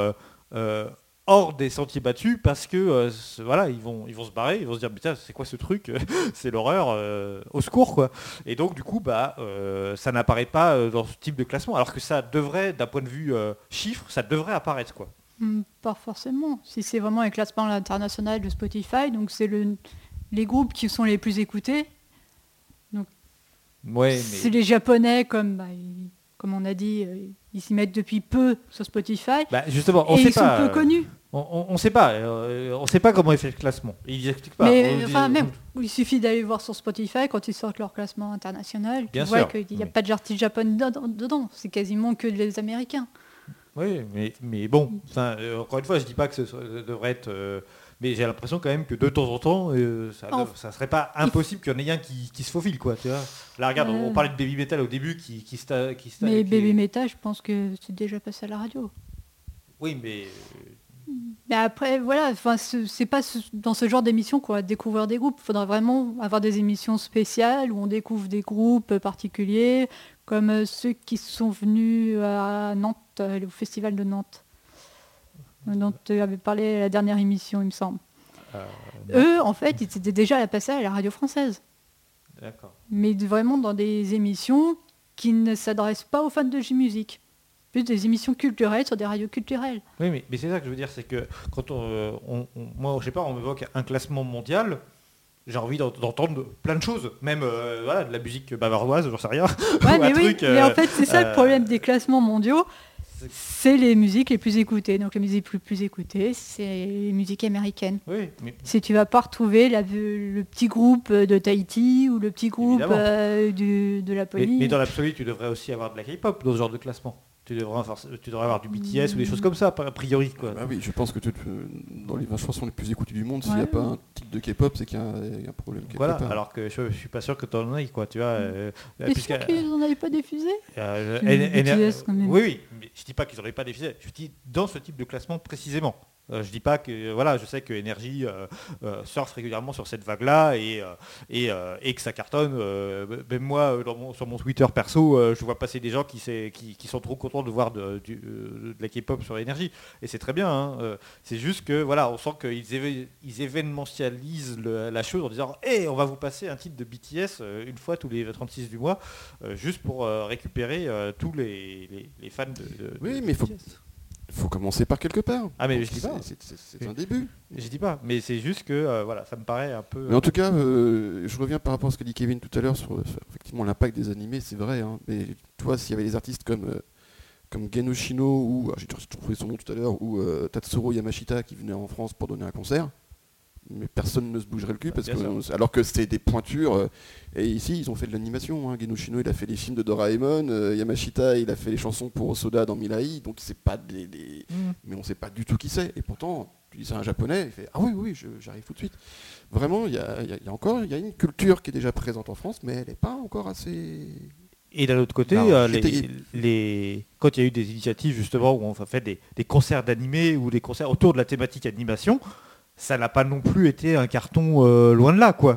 hors des sentiers battus, parce que voilà, ils vont se barrer, ils vont se dire putain, c'est quoi ce truc, c'est l'horreur, au secours quoi. Et donc du coup ça n'apparaît pas dans ce type de classement, alors que ça devrait, d'un point de vue chiffre, ça devrait apparaître quoi. Pas forcément. Si c'est vraiment un classement international de Spotify, donc c'est les groupes qui sont les plus écoutés. Donc ouais, c'est les Japonais comme on a dit, ils s'y mettent depuis peu sur Spotify. Justement, ils sont peu connus. On ne sait pas. On sait pas comment est fait le classement. Ils n'expliquent pas. Mais même, il suffit d'aller voir sur Spotify quand ils sortent leur classement international. Tu vois qu'il n'y a pas de artistes japonais dedans. C'est quasiment que des Américains. Oui, mais bon. Encore une fois, je ne dis pas que ça devrait être. Mais j'ai l'impression quand même que de temps en temps, ça serait pas impossible qu'il y en ait un qui se faufile, quoi. Tu vois. Là, regarde, on parlait de Baby Metal au début, mais Baby Metal, je pense que c'est déjà passé à la radio. Oui, mais après, voilà, c'est pas dans ce genre d'émission qu'on va découvrir des groupes. Il faudra vraiment avoir des émissions spéciales où on découvre des groupes particuliers, comme ceux qui sont venus à Nantes, au festival de Nantes, dont tu avais parlé à la dernière émission, il me semble. Eux, en fait, ils étaient déjà passés à la radio française. D'accord. Mais vraiment dans des émissions qui ne s'adressent pas aux fans de J-Music. Plus des émissions culturelles sur des radios culturelles. Oui, mais c'est ça que je veux dire, c'est que quand moi, je sais pas, on m'évoque un classement mondial, j'ai envie d'entendre plein de choses, même voilà, de la musique bavaroise, j'en sais rien. Ouais, mais oui, mais en fait, c'est ça le problème des classements mondiaux. C'est les musiques les plus écoutées. Donc les musiques les plus écoutées, c'est les musiques américaines. Oui, mais... Si tu vas pas retrouver le petit groupe de Tahiti ou le petit groupe de la Laponie. Mais dans l'absolu, tu devrais aussi avoir de la K-pop dans ce genre de classement. Tu devrais avoir du BTS ou des choses comme ça, a priori. Quoi. Bah oui, je pense que dans les 20 chansons les plus écoutées du monde, s'il n'y a pas un titre de K-pop, c'est qu'il y a un problème. Voilà, alors que je ne suis pas sûr que tu en aies, quoi. Tu vois, c'est sûr qu'ils n'en avaient pas diffusé. BTS, quand même. Oui, mais je ne dis pas qu'ils n'en avaient pas diffusé. Je dis dans ce type de classement précisément. Je dis pas que voilà, je sais que Energy surfe régulièrement sur cette vague-là et que ça cartonne. Même moi, sur mon Twitter perso, je vois passer des gens qui sont trop contents de voir de la K-pop sur Energy. Et c'est très bien. Hein. C'est juste que voilà, on sent qu'ils événementialisent la chose en disant hey, on va vous passer un titre de BTS une fois tous les 36 du mois, juste pour récupérer tous les fans de oui, mais BTS. Faut commencer par quelque part. Ah mais donc, je dis pas. C'est un début. Je dis pas. Mais c'est juste que voilà, ça me paraît un peu. Mais en tout cas, je reviens par rapport à ce que dit Kevin tout à l'heure sur effectivement l'impact des animés, c'est vrai. Hein, mais toi, s'il y avait des artistes comme Genoshino ou j'ai trouvé son nom tout à l'heure ou Tatsuro Yamashita qui venait en France pour donner un concert, mais personne ne se bougerait le cul parce que alors que c'est des pointures. Et ici, ils ont fait de l'animation. Hein. Genoshino, il a fait les films de Doraemon. Yamashita, il a fait les chansons pour Soda dans Mirai. Donc, c'est pas des... Mais on ne sait pas du tout qui c'est. Et pourtant, tu dis ça à un japonais, il fait « Ah oui, oui, j'arrive tout de suite ». Vraiment, il y a une culture qui est déjà présente en France, mais elle n'est pas encore assez... Et d'un autre côté, non, quand il y a eu des initiatives, justement, où on a fait des concerts d'animé ou des concerts autour de la thématique animation... ça n'a pas non plus été un carton loin de là, quoi.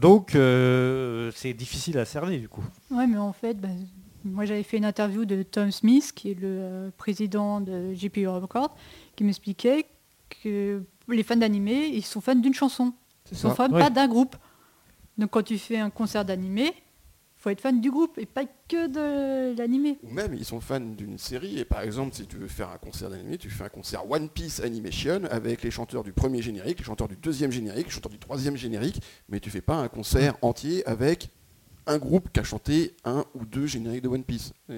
Donc, c'est difficile à cerner, du coup. Oui, mais en fait, moi, j'avais fait une interview de Tom Smith, qui est le président de JP Europe Records, qui m'expliquait que les fans d'animé, ils sont fans d'une chanson. Ils sont fans pas d'un groupe. Donc, quand tu fais un concert d'animé, il faut être fan du groupe et pas que de l'animé. Ou même, ils sont fans d'une série. Et par exemple, si tu veux faire un concert d'animé, tu fais un concert One Piece Animation avec les chanteurs du premier générique, les chanteurs du deuxième générique, les chanteurs du troisième générique. Mais tu fais pas un concert entier avec un groupe qui a chanté un ou deux génériques de One Piece. Mais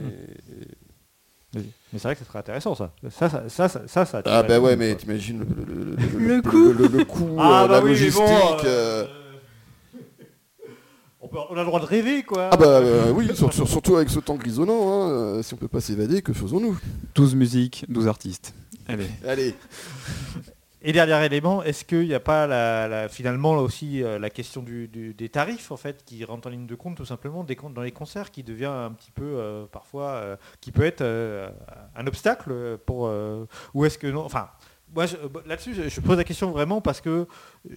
c'est vrai que ça serait intéressant, ça. Ça ah bah ouais, mais t'imagines le coup, la logistique... On a le droit de rêver, quoi. Ah bah oui, surtout avec ce temps grisonnant. Hein, si on peut pas s'évader, que faisons-nous ? 12 musiques, 12 artistes. Allez. Et dernier élément, est-ce qu'il n'y a pas finalement là aussi la question des tarifs en fait qui rentre en ligne de compte tout simplement dans les concerts qui devient un petit peu parfois qui peut être un obstacle pour ou est-ce que non enfin. Moi, là-dessus, je pose la question vraiment parce que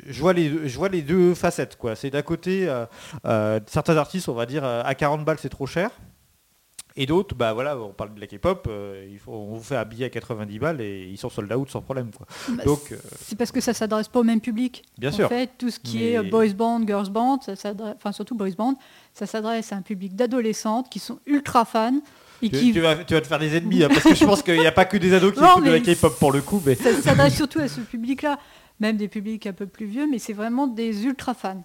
je vois les deux facettes, quoi. C'est d'un côté, certains artistes, on va dire, à 40 balles, c'est trop cher. Et d'autres, bah voilà, on parle de la K-pop, on vous fait un billet à 90 balles et ils sont sold out sans problème, quoi. Bah, donc, c'est parce que ça ne s'adresse pas au même public. Bien sûr. En fait, tout ce qui est boys band, girls band, surtout boys band, ça s'adresse à un public d'adolescentes qui sont ultra fans. Tu vas te faire des ennemis, hein, parce que je pense qu'il n'y a pas que des ados qui font de la K-pop pour le coup. Mais... Ça s'adresse surtout à ce public-là, même des publics un peu plus vieux, mais c'est vraiment des ultra-fans.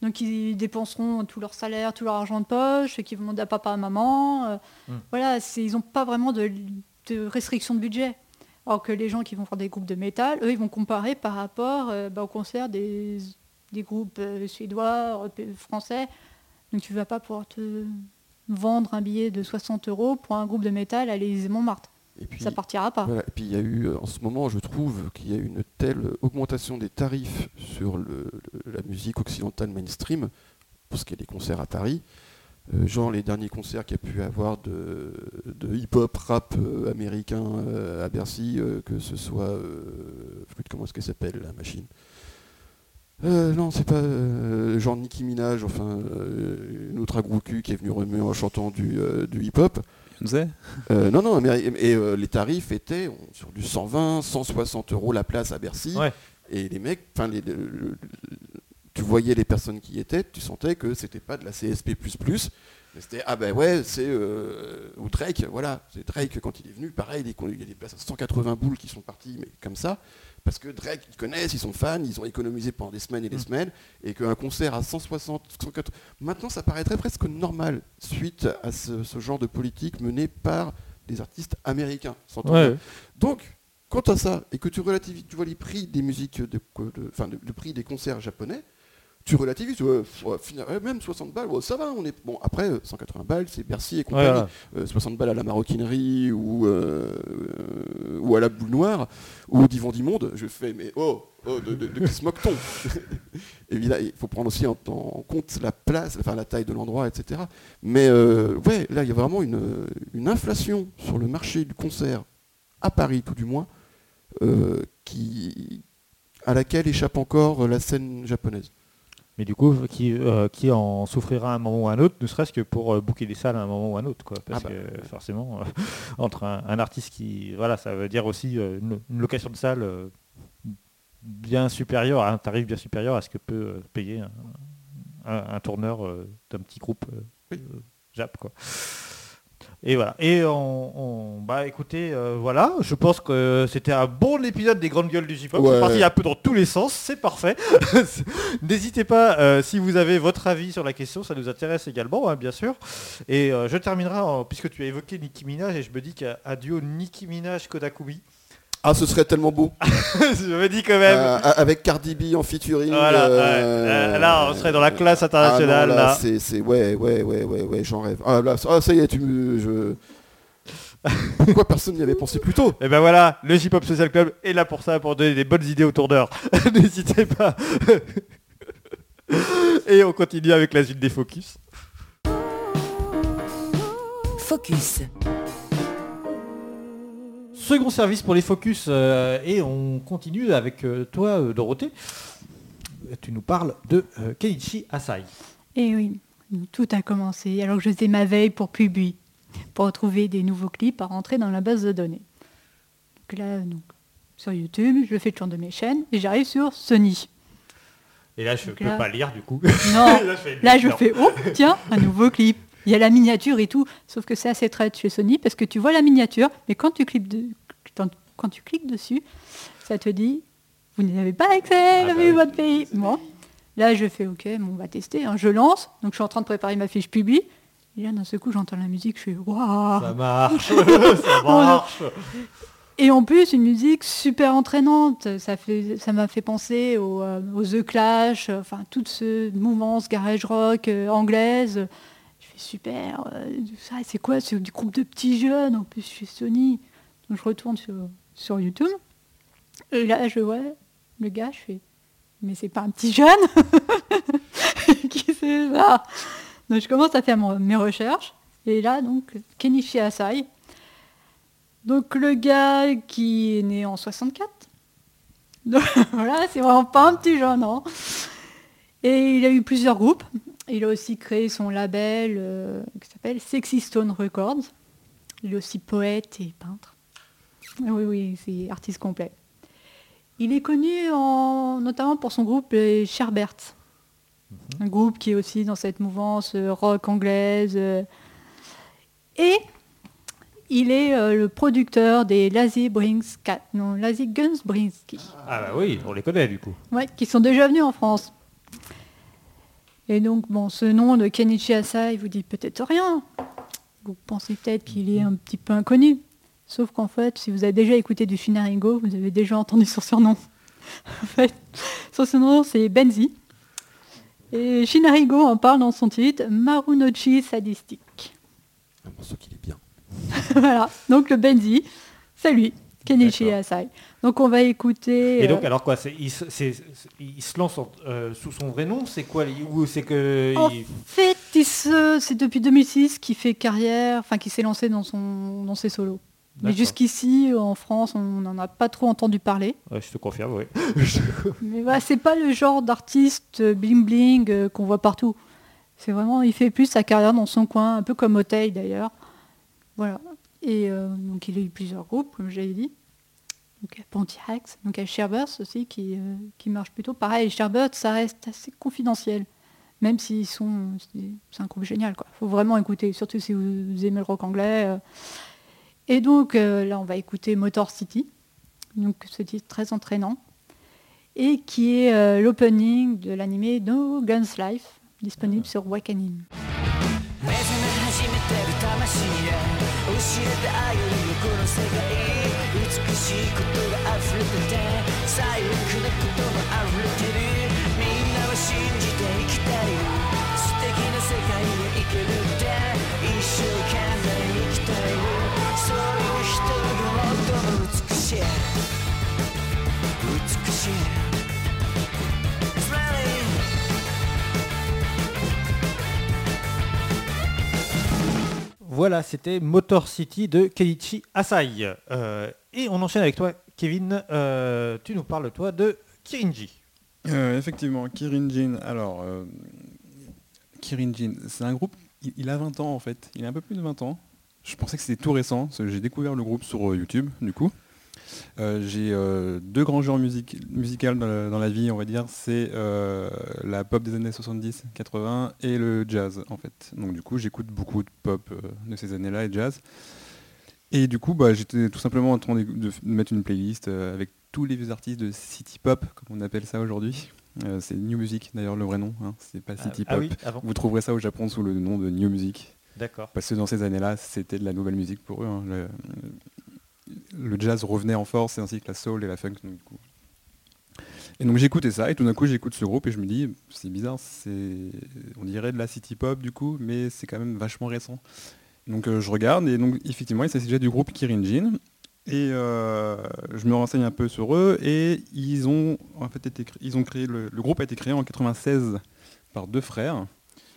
Donc ils dépenseront tout leur salaire, tout leur argent de poche, qui vont demander à papa, à maman. Voilà, ils n'ont pas vraiment de restriction de budget. Alors que les gens qui vont faire des groupes de métal, eux, ils vont comparer par rapport au concert des groupes suédois, français. Donc tu ne vas pas pouvoir te... vendre un billet de 60 € pour un groupe de métal à l'Élysée-Montmartre. Ça partira pas. Voilà. Et puis il y a eu, en ce moment, je trouve qu'il y a eu une telle augmentation des tarifs sur la musique occidentale mainstream, pour ce qui est des concerts à Paris, genre les derniers concerts qu'il y a pu avoir de hip-hop, rap américain à Bercy, que ce soit... comment est-ce qu'elle s'appelle, la machine ? Non, c'est pas genre Nicki Minaj, enfin une autre agroucu qui est venue remuer en chantant du hip-hop. Non, mais les tarifs étaient sur du 120, 160 € la place à Bercy. Ouais. Et les mecs, enfin tu voyais les personnes qui y étaient, tu sentais que c'était pas de la CSP++, mais c'était c'est ou Drake, voilà, c'est Drake quand il est venu, pareil, il y a des places à 180 boules qui sont parties, mais comme ça. Parce que Drake, ils connaissent, ils sont fans, ils ont économisé pendant des semaines et des semaines, et qu'un concert à 160, 180... Maintenant, ça paraîtrait presque normal, suite à ce genre de politique menée par des artistes américains. Donc, quant à ça, et que tu vois les prix des musiques, le prix des concerts japonais, tu relativises, même 60 balles, ça va, on est... Bon, après, 180 balles, c'est Bercy et compagnie. 60 balles à la maroquinerie ou à la boule noire, ou au divan d'immonde, je fais, mais de qui se moque-t-on ? Évidemment, il faut prendre aussi en compte la place, enfin la taille de l'endroit, etc. Mais là, il y a vraiment une inflation sur le marché du concert, à Paris tout du moins, à laquelle échappe encore la scène japonaise. Mais du coup, qui en souffrira à un moment ou à un autre, ne serait-ce que pour booker des salles à un moment ou à un autre, quoi. Parce que forcément, entre un artiste qui... Voilà, ça veut dire aussi une location de salle bien supérieure, à un tarif bien supérieur à ce que peut payer un tourneur d'un petit groupe Jap, quoi. Et voilà. Et bah écoutez, voilà, je pense que c'était un bon épisode des grandes gueules du J-Pop. Ouais. C'est parti un peu dans tous les sens, c'est parfait. N'hésitez pas, si vous avez votre avis sur la question, ça nous intéresse également, hein, bien sûr. Et je terminerai, puisque tu as évoqué Nicki Minaj, et je me dis qu'un duo Nicki Minaj-Kodakumi. Ah, ce serait tellement beau. Je me dis quand même. Avec Cardi B en featuring. Voilà, là, on serait dans la classe internationale. Ah non, là. C'est... Ouais, j'en rêve. Ah, là, ça y est, Pourquoi personne n'y avait pensé plus tôt ? Et ben voilà, le J-Pop Social Club est là pour ça, pour donner des bonnes idées aux tourneurs. N'hésitez pas. Et on continue avec la suite des Focus. Focus. Second service pour les Focus, et on continue avec toi, Dorothée. Tu nous parles de Kenichi Asai. Eh oui, tout a commencé alors que j'étais ma veille pour Publi, pour retrouver des nouveaux clips à rentrer dans la base de données. Donc là, sur YouTube, je fais le tour de mes chaînes et j'arrive sur Sony. Et là, je peux pas lire du coup. Non, je fais, oh tiens, un nouveau clip. Il y a la miniature et tout, sauf que c'est assez traite chez Sony parce que tu vois la miniature, mais quand tu cliques dessus, ça te dit « Vous n'avez pas accès, dans votre pays !» Bon, là, je fais « Ok, bon, on va tester. Hein. » Je lance, donc je suis en train de préparer ma fiche Publi. Et là, d'un seul coup, j'entends la musique, je fais « Waouh !» Ça marche. Ça marche. Et en plus, une musique super entraînante. Ça m'a fait penser aux The Clash, enfin, tout ce mouvement, ce garage rock anglaise. Super, c'est quoi, c'est du groupe de petits jeunes, en plus je suis Sony. Donc je retourne sur YouTube, et là je vois le gars, je fais, mais c'est pas un petit jeune. Qui c'est ça? Donc je commence à faire mes recherches, et là donc, Kenichi Asai, donc le gars qui est né en 64, donc voilà, c'est vraiment pas un petit jeune, hein. Et il a eu plusieurs groupes. Il a aussi créé son label qui s'appelle Sexy Stone Records. Il est aussi poète et peintre. Oui, c'est artiste complet. Il est connu notamment pour son groupe les Sherberts. Un groupe qui est aussi dans cette mouvance rock anglaise. Et il est le producteur des Lazy Guns Brinsky. Ah bah oui, on les connaît du coup. Oui, qui sont déjà venus en France. Et donc, bon, ce nom de Kenichi Asai vous dit peut-être rien. Vous pensez peut-être qu'il est un petit peu inconnu. Sauf qu'en fait, si vous avez déjà écouté du Shina Ringo, vous avez déjà entendu son surnom. En fait, son surnom, c'est Benzi. Et Shina Ringo en parle dans son titre « Marunouchi sadistique ». Un morceau qu'il est bien. Voilà, donc le Benzi, c'est lui. Kenichi Asai. Donc on va écouter. Et donc alors quoi, il se lance sous son vrai nom, c'est quoi, ou c'est que fait, c'est depuis 2006 qu'il fait carrière, enfin qu'il s'est lancé dans ses solos. D'accord. Mais jusqu'ici en France, on n'en a pas trop entendu parler. Ouais, je te confirme, oui. Mais voilà, c'est pas le genre d'artiste bling bling qu'on voit partout. C'est vraiment, il fait plus sa carrière dans son coin, un peu comme Otei d'ailleurs. Voilà. Et donc il a eu plusieurs groupes, comme j'avais dit. Donc à Pontiac, donc à Sherberts aussi, qui marche plutôt. Pareil, Sherberts, ça reste assez confidentiel. Même s'ils sont... C'est un groupe génial, quoi. Il faut vraiment écouter, surtout si vous aimez le rock anglais. Et donc, là, on va écouter Motor City. Donc ce titre très entraînant. Et qui est l'opening de l'animé No Guns Life, disponible sur Wakanim. 失えた愛より向こうの世界美しいことが溢れてて 最悪なことも溢れてる みんなは信じて生きたい 素敵な世界へ行けるって 一生懸命生きたい そういう人がもっと美しい 美しい Voilà, c'était Motor City de Kenichi Asai. Et on enchaîne avec toi, Kevin, tu nous parles, toi, de Kirinji. Effectivement, Kirinjin. Alors, Kirinjin, c'est un groupe, il a 20 ans en fait. Il a un peu plus de 20 ans. Je pensais que c'était tout récent. J'ai découvert le groupe sur YouTube, du coup. J'ai deux grands genres musicales dans la vie, on va dire. C'est la pop des années 70-80 et le jazz, en fait. Donc du coup, j'écoute beaucoup de pop de ces années-là et de jazz. Et du coup, j'étais tout simplement en train de mettre une playlist avec tous les vieux artistes de City Pop, comme on appelle ça aujourd'hui. C'est New Music, d'ailleurs, le vrai nom. Hein. C'est pas City Pop. Oui, vous trouverez ça au Japon sous le nom de New Music. D'accord. Parce que dans ces années-là, c'était de la nouvelle musique pour eux. Hein. Le jazz revenait en force, ainsi que la soul et la funk. Donc, du coup. Et donc j'écoutais ça, et tout d'un coup j'écoute ce groupe, et je me dis, c'est bizarre, on dirait de la city pop du coup, mais c'est quand même vachement récent. Donc je regarde, et donc effectivement il s'agit déjà du groupe Kirinjin, et je me renseigne un peu sur eux, et le groupe a été créé en 1996 par deux frères,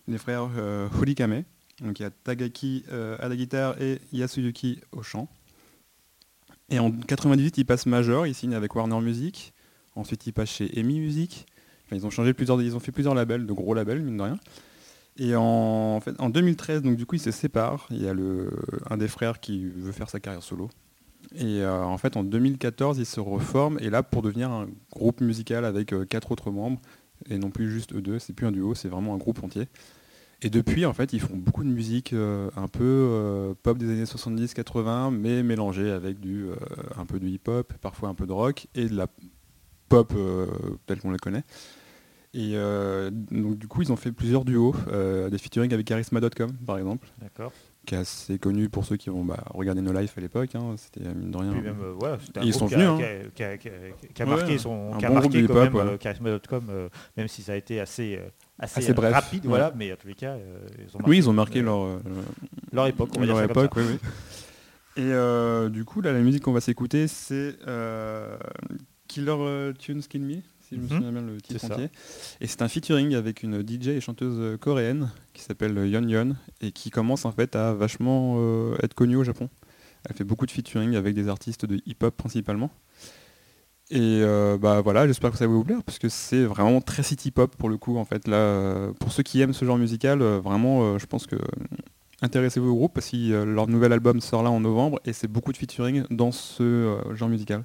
les frères Horikame, donc il y a Tagaki à la guitare et Yasuyuki au chant. Et en 1998, ils passent major, ils signent avec Warner Music, ensuite ils passent chez EMI Music, enfin, ils ont fait plusieurs labels, de gros labels, mine de rien. Et en 2013, donc du coup, ils se séparent, il y a un des frères qui veut faire sa carrière solo. Et en fait, en 2014, ils se reforment, et là, pour devenir un groupe musical avec quatre autres membres, et non plus juste eux deux, c'est plus un duo, c'est vraiment un groupe entier. Et depuis, en fait, ils font beaucoup de musique un peu pop des années 70-80, mais mélangée avec un peu du hip-hop, parfois un peu de rock, et de la pop telle qu'on la connaît. Et donc, du coup, ils ont fait plusieurs duos, des featuring avec Charisma.com, par exemple. D'accord. Qui est assez connu pour ceux qui ont regardé No Life à l'époque, hein, c'était mine de rien. Puis même, c'était un ils groupe sont venus, qui a marqué quand même Charisma.com, même si ça a été assez bref. Rapide, ouais. Voilà, mais en tous les cas, ils ont marqué leur époque. Leur époque, oui, oui. Et du coup, là, la musique qu'on va s'écouter, c'est Killer Tunes Kill Me, si je me souviens bien le titre entier. Et c'est un featuring avec une DJ et chanteuse coréenne qui s'appelle Yeon Yeon et qui commence en fait à vachement être connue au Japon. Elle fait beaucoup de featuring avec des artistes de hip-hop principalement. Et voilà, j'espère que ça va vous plaire parce que c'est vraiment très city pop pour le coup en fait. Là, pour ceux qui aiment ce genre musical, vraiment je pense que intéressez-vous au groupe parce que leur nouvel album sort là en novembre et c'est beaucoup de featuring dans ce genre musical.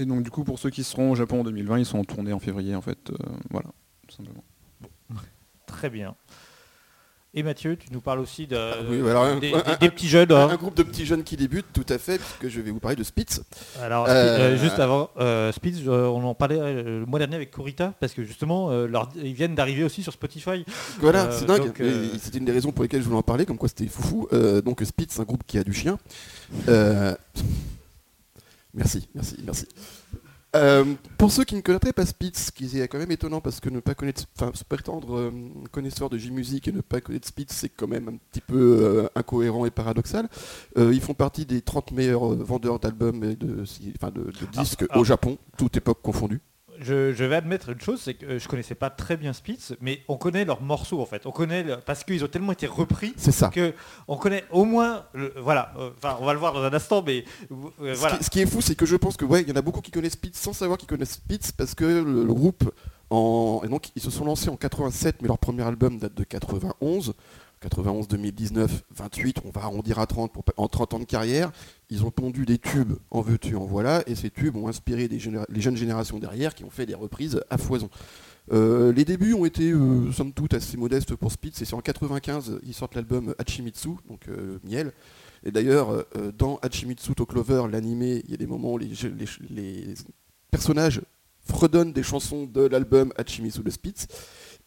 Et donc du coup pour ceux qui seront au Japon en 2020, ils sont en tournée en février en fait, voilà, tout simplement. Bon. Très bien. Et Mathieu, tu nous parles aussi des petits jeunes. Un groupe de petits jeunes qui débutent, tout à fait, puisque je vais vous parler de Spitz. Alors juste avant, Spitz, on en parlait le mois dernier avec Kurita, parce que justement, ils viennent d'arriver aussi sur Spotify. Voilà, c'est dingue. Donc, c'était une des raisons pour lesquelles je voulais en parler, comme quoi c'était foufou. Donc Spitz, un groupe qui a du chien. Merci. Pour ceux qui ne connaîtraient pas Spitz, qui est quand même étonnant parce que ne pas connaître, enfin se prétendre connaisseur de J-Music et ne pas connaître Spitz, c'est quand même un petit peu incohérent et paradoxal. Ils font partie des 30 meilleurs vendeurs d'albums et de disques au Japon, toute époque confondue. Je vais admettre une chose, c'est que je connaissais pas très bien Spitz, mais on connaît leurs morceaux en fait. On connaît parce qu'ils ont tellement été repris que on connaît au moins. On va le voir dans un instant, mais voilà. Ce qui est fou, c'est que je pense que il y en a beaucoup qui connaissent Spitz sans savoir qu'ils connaissent Spitz parce que le groupe et donc ils se sont lancés en 87, mais leur premier album date de 91. 91, 2019, 28, on va arrondir à 30 en 30 ans de carrière. Ils ont pondu des tubes en veux-tu, en voilà, et ces tubes ont inspiré les jeunes générations derrière qui ont fait des reprises à foison. Les débuts ont été, somme toute, assez modestes pour Spitz, et c'est en 95, ils sortent l'album Hachimitsu, donc miel. Et d'ailleurs, dans Hachimitsu to Clover, l'animé, il y a des moments où les personnages fredonnent des chansons de l'album Hachimitsu de Spitz.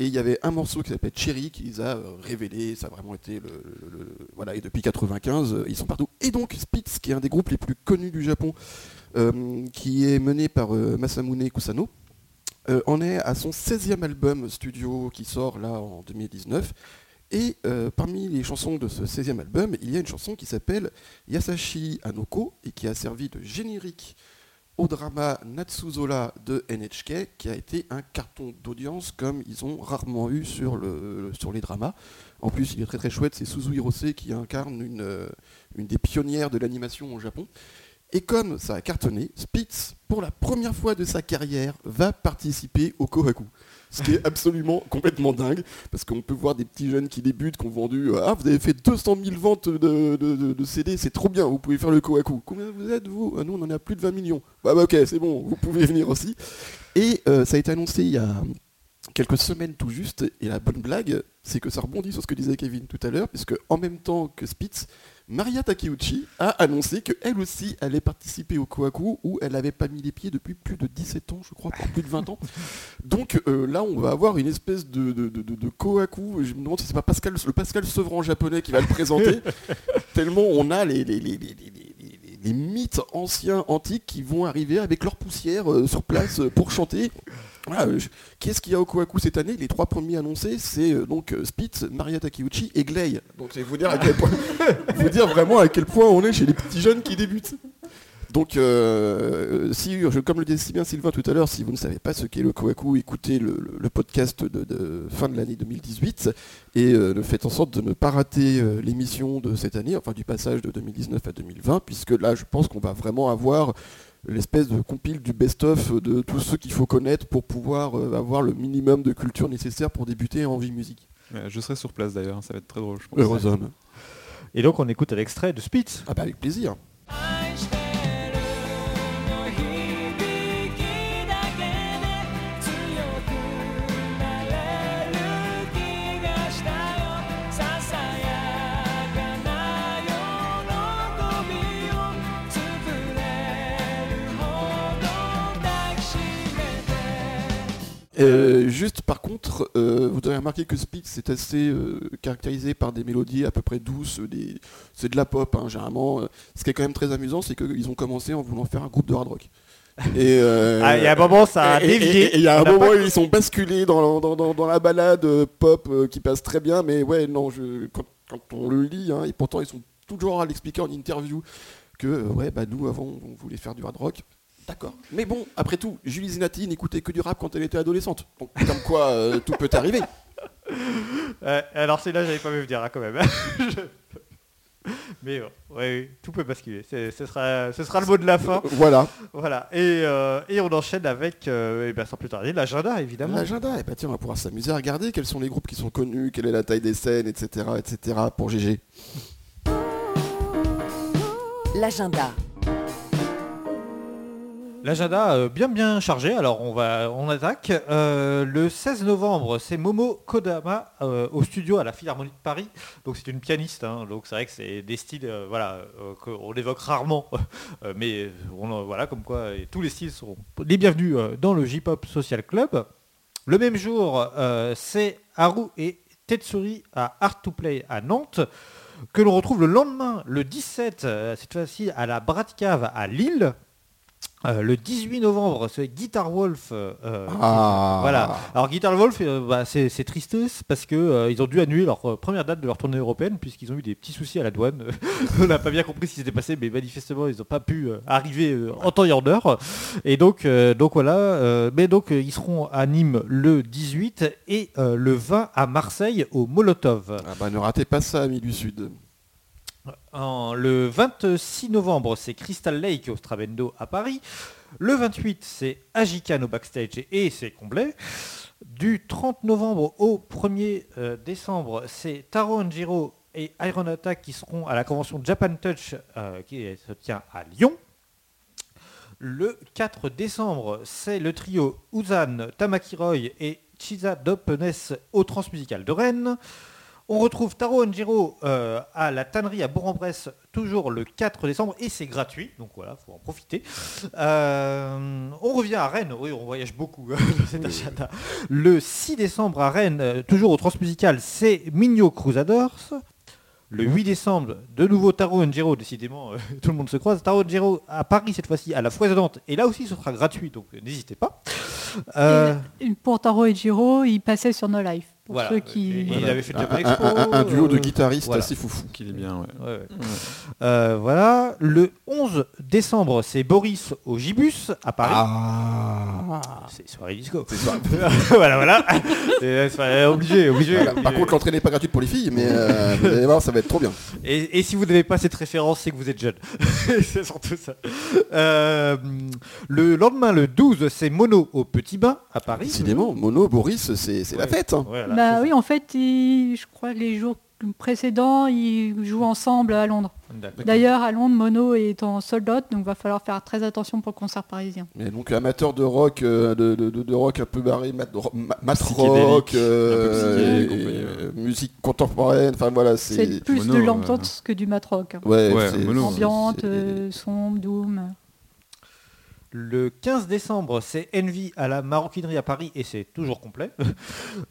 Et il y avait un morceau qui s'appelle Cherry qui les a révélés, ça a vraiment été voilà, et depuis 95, ils sont partout. Et donc Spitz, qui est un des groupes les plus connus du Japon, qui est mené par Masamune Kusano, en est à son 16e album studio qui sort là en 2019. Et parmi les chansons de ce 16e album, il y a une chanson qui s'appelle Yasashi Anoko et qui a servi de générique au drama Natsuzola de NHK, qui a été un carton d'audience comme ils ont rarement eu sur les dramas. En plus, il est très très chouette, c'est Suzu Hirose qui incarne une des pionnières de l'animation au Japon. Et comme ça a cartonné, Spitz, pour la première fois de sa carrière, va participer au Kohaku. Ce qui est absolument complètement dingue, parce qu'on peut voir des petits jeunes qui débutent, qui ont vendu « Ah, vous avez fait 200 000 ventes de CD, c'est trop bien, vous pouvez faire le Kohaku. »« Combien vous êtes, vous ?»« Ah, nous, on en a plus de 20 millions. »« Bah ok, c'est bon, vous pouvez venir aussi. » Et ça a été annoncé il y a quelques semaines tout juste, et la bonne blague, c'est que ça rebondit sur ce que disait Kevin tout à l'heure, puisque en même temps que Spitz, Maria Takeuchi a annoncé qu'elle aussi allait participer au Kohaku où elle n'avait pas mis les pieds depuis plus de 17 ans, je crois, plus de 20 ans. Donc là, on va avoir une espèce de Kohaku. Je me demande si c'est pas le Pascal Sevran japonais qui va le présenter, tellement on a les mythes anciens, antiques, qui vont arriver avec leur poussière sur place pour chanter. Voilà, qu'est-ce qu'il y a au Kohaku cette année? Les trois premiers annoncés, c'est donc Spitz, Maria Takeuchi et Glay. Donc c'est vous dire à quel point, vous dire vraiment à quel point on est chez les petits jeunes qui débutent. Donc, comme le disait si bien Sylvain tout à l'heure, si vous ne savez pas ce qu'est le Kohaku, écoutez le podcast de fin de l'année 2018 et faites en sorte de ne pas rater l'émission de cette année, enfin du passage de 2019 à 2020, puisque là, je pense qu'on va vraiment avoir l'espèce de compile du best-of de tous ceux qu'il faut connaître pour pouvoir avoir le minimum de culture nécessaire pour débuter en vie musique. Je serai sur place d'ailleurs, ça va être très drôle, je pense. Heureusement. Et donc, on écoute l'extrait de Spitz. Ah bah avec plaisir. Juste par contre, vous avez remarqué que Spitz est assez caractérisé par des mélodies à peu près douces, c'est de la pop hein, généralement. Ce qui est quand même très amusant, c'est qu'ils ont commencé en voulant faire un groupe de hard rock. Et il y a un moment ça a dévié. Il y a un moment où ils sont basculés dans la balade pop qui passe très bien, mais ouais non, quand on le lit, hein, et pourtant ils sont toujours à l'expliquer en interview que ouais bah nous avant on voulait faire du hard rock. D'accord. Mais bon, après tout, Julie Zinati n'écoutait que du rap quand elle était adolescente. Donc, comme quoi, tout peut arriver. Alors, c'est là, j'avais pas vu venir, hein, quand même. Mais bon, ouais, tout peut basculer. Ce sera le mot de la fin. Voilà. Et on enchaîne avec, sans plus tarder, l'agenda, évidemment. L'agenda. Et tiens, on va pouvoir s'amuser à regarder quels sont les groupes qui sont connus, quelle est la taille des scènes, etc., etc. pour GG. L'agenda. L'agenda bien chargé, alors on attaque. Le 16 novembre, c'est Momo Kodama au studio à la Philharmonie de Paris. Donc c'est une pianiste, hein, donc c'est vrai que c'est des styles qu'on évoque rarement, mais voilà, comme quoi tous les styles sont les bienvenus dans le J-Pop Social Club. Le même jour, c'est Haru et Tetsuri à Art to Play à Nantes, que l'on retrouve le lendemain, le 17, cette fois-ci à la Bratcave à Lille. Le 18 novembre, c'est Guitar Wolf. Voilà. Alors Guitar Wolf, c'est tristesse parce que ils ont dû annuler leur première date de leur tournée européenne puisqu'ils ont eu des petits soucis à la douane. On n'a pas bien compris ce qui s'était passé, mais manifestement ils n'ont pas pu arriver en temps et en heure. Et donc voilà. Mais donc ils seront à Nîmes le 18 et le 20 à Marseille au Molotov. Ah bah ne ratez pas ça, amis du Sud. Le 26 novembre, c'est Crystal Lake au Strabendo à Paris. Le 28, c'est Agicano Backstage et c'est complet. Du 30 novembre au 1er décembre, c'est Taro Anjiro et Iron Attack qui seront à la convention Japan Touch qui se tient à Lyon. Le 4 décembre, c'est le trio Uzan, Tamaki Roy et Chisa Dopenes au Transmusical de Rennes. On retrouve Taro Onjiro à la tannerie à Bourg-en-Bresse, toujours le 4 décembre, et c'est gratuit, donc voilà, il faut en profiter. On revient à Rennes, oui, on voyage beaucoup dans cet agenda. Le 6 décembre à Rennes, toujours au Transmusical, c'est Migno Crusaders. Le 8 décembre, de nouveau Taro Onjiro, décidément, tout le monde se croise. Taro Onjiro à Paris, cette fois-ci, à la Foisonnante, et là aussi, ce sera gratuit, donc n'hésitez pas. Pour Taro Onjiro, il passait sur No Life. Voilà. Ceux qui... Il avait fait Japan Expo. Un duo de guitaristes voilà. Assez foufou qu'il est bien. Ouais. Voilà. Le 11 décembre, c'est Boris au Gibus à Paris. Ah. C'est soirée disco. C'est soirée... voilà. Obligé. Voilà. Par contre, l'entrée n'est pas gratuite pour les filles, mais vous allez voir, ça va être trop bien. Et si vous n'avez pas cette référence, c'est que vous êtes jeune. C'est surtout ça. Le lendemain, le 12, c'est Mono au Petit Bain à Paris. Décidément, Mono, Boris, c'est la fête. Hein. Voilà. Bah oui, en fait, je crois que les jours précédents, ils jouent ensemble à Londres. D'accord. D'ailleurs, à Londres, Mono est en sold out, donc il va falloir faire très attention pour le concert parisien. Et donc, amateur de rock, de rock un peu barré, mat rock, musique contemporaine, enfin voilà. C'est plus Mono, de l'ambiance que du mat rock. Hein. Ouais, c'est Mono, ambiante, sombre, doom... Le 15 décembre, c'est Envy à la Maroquinerie à Paris et c'est toujours complet.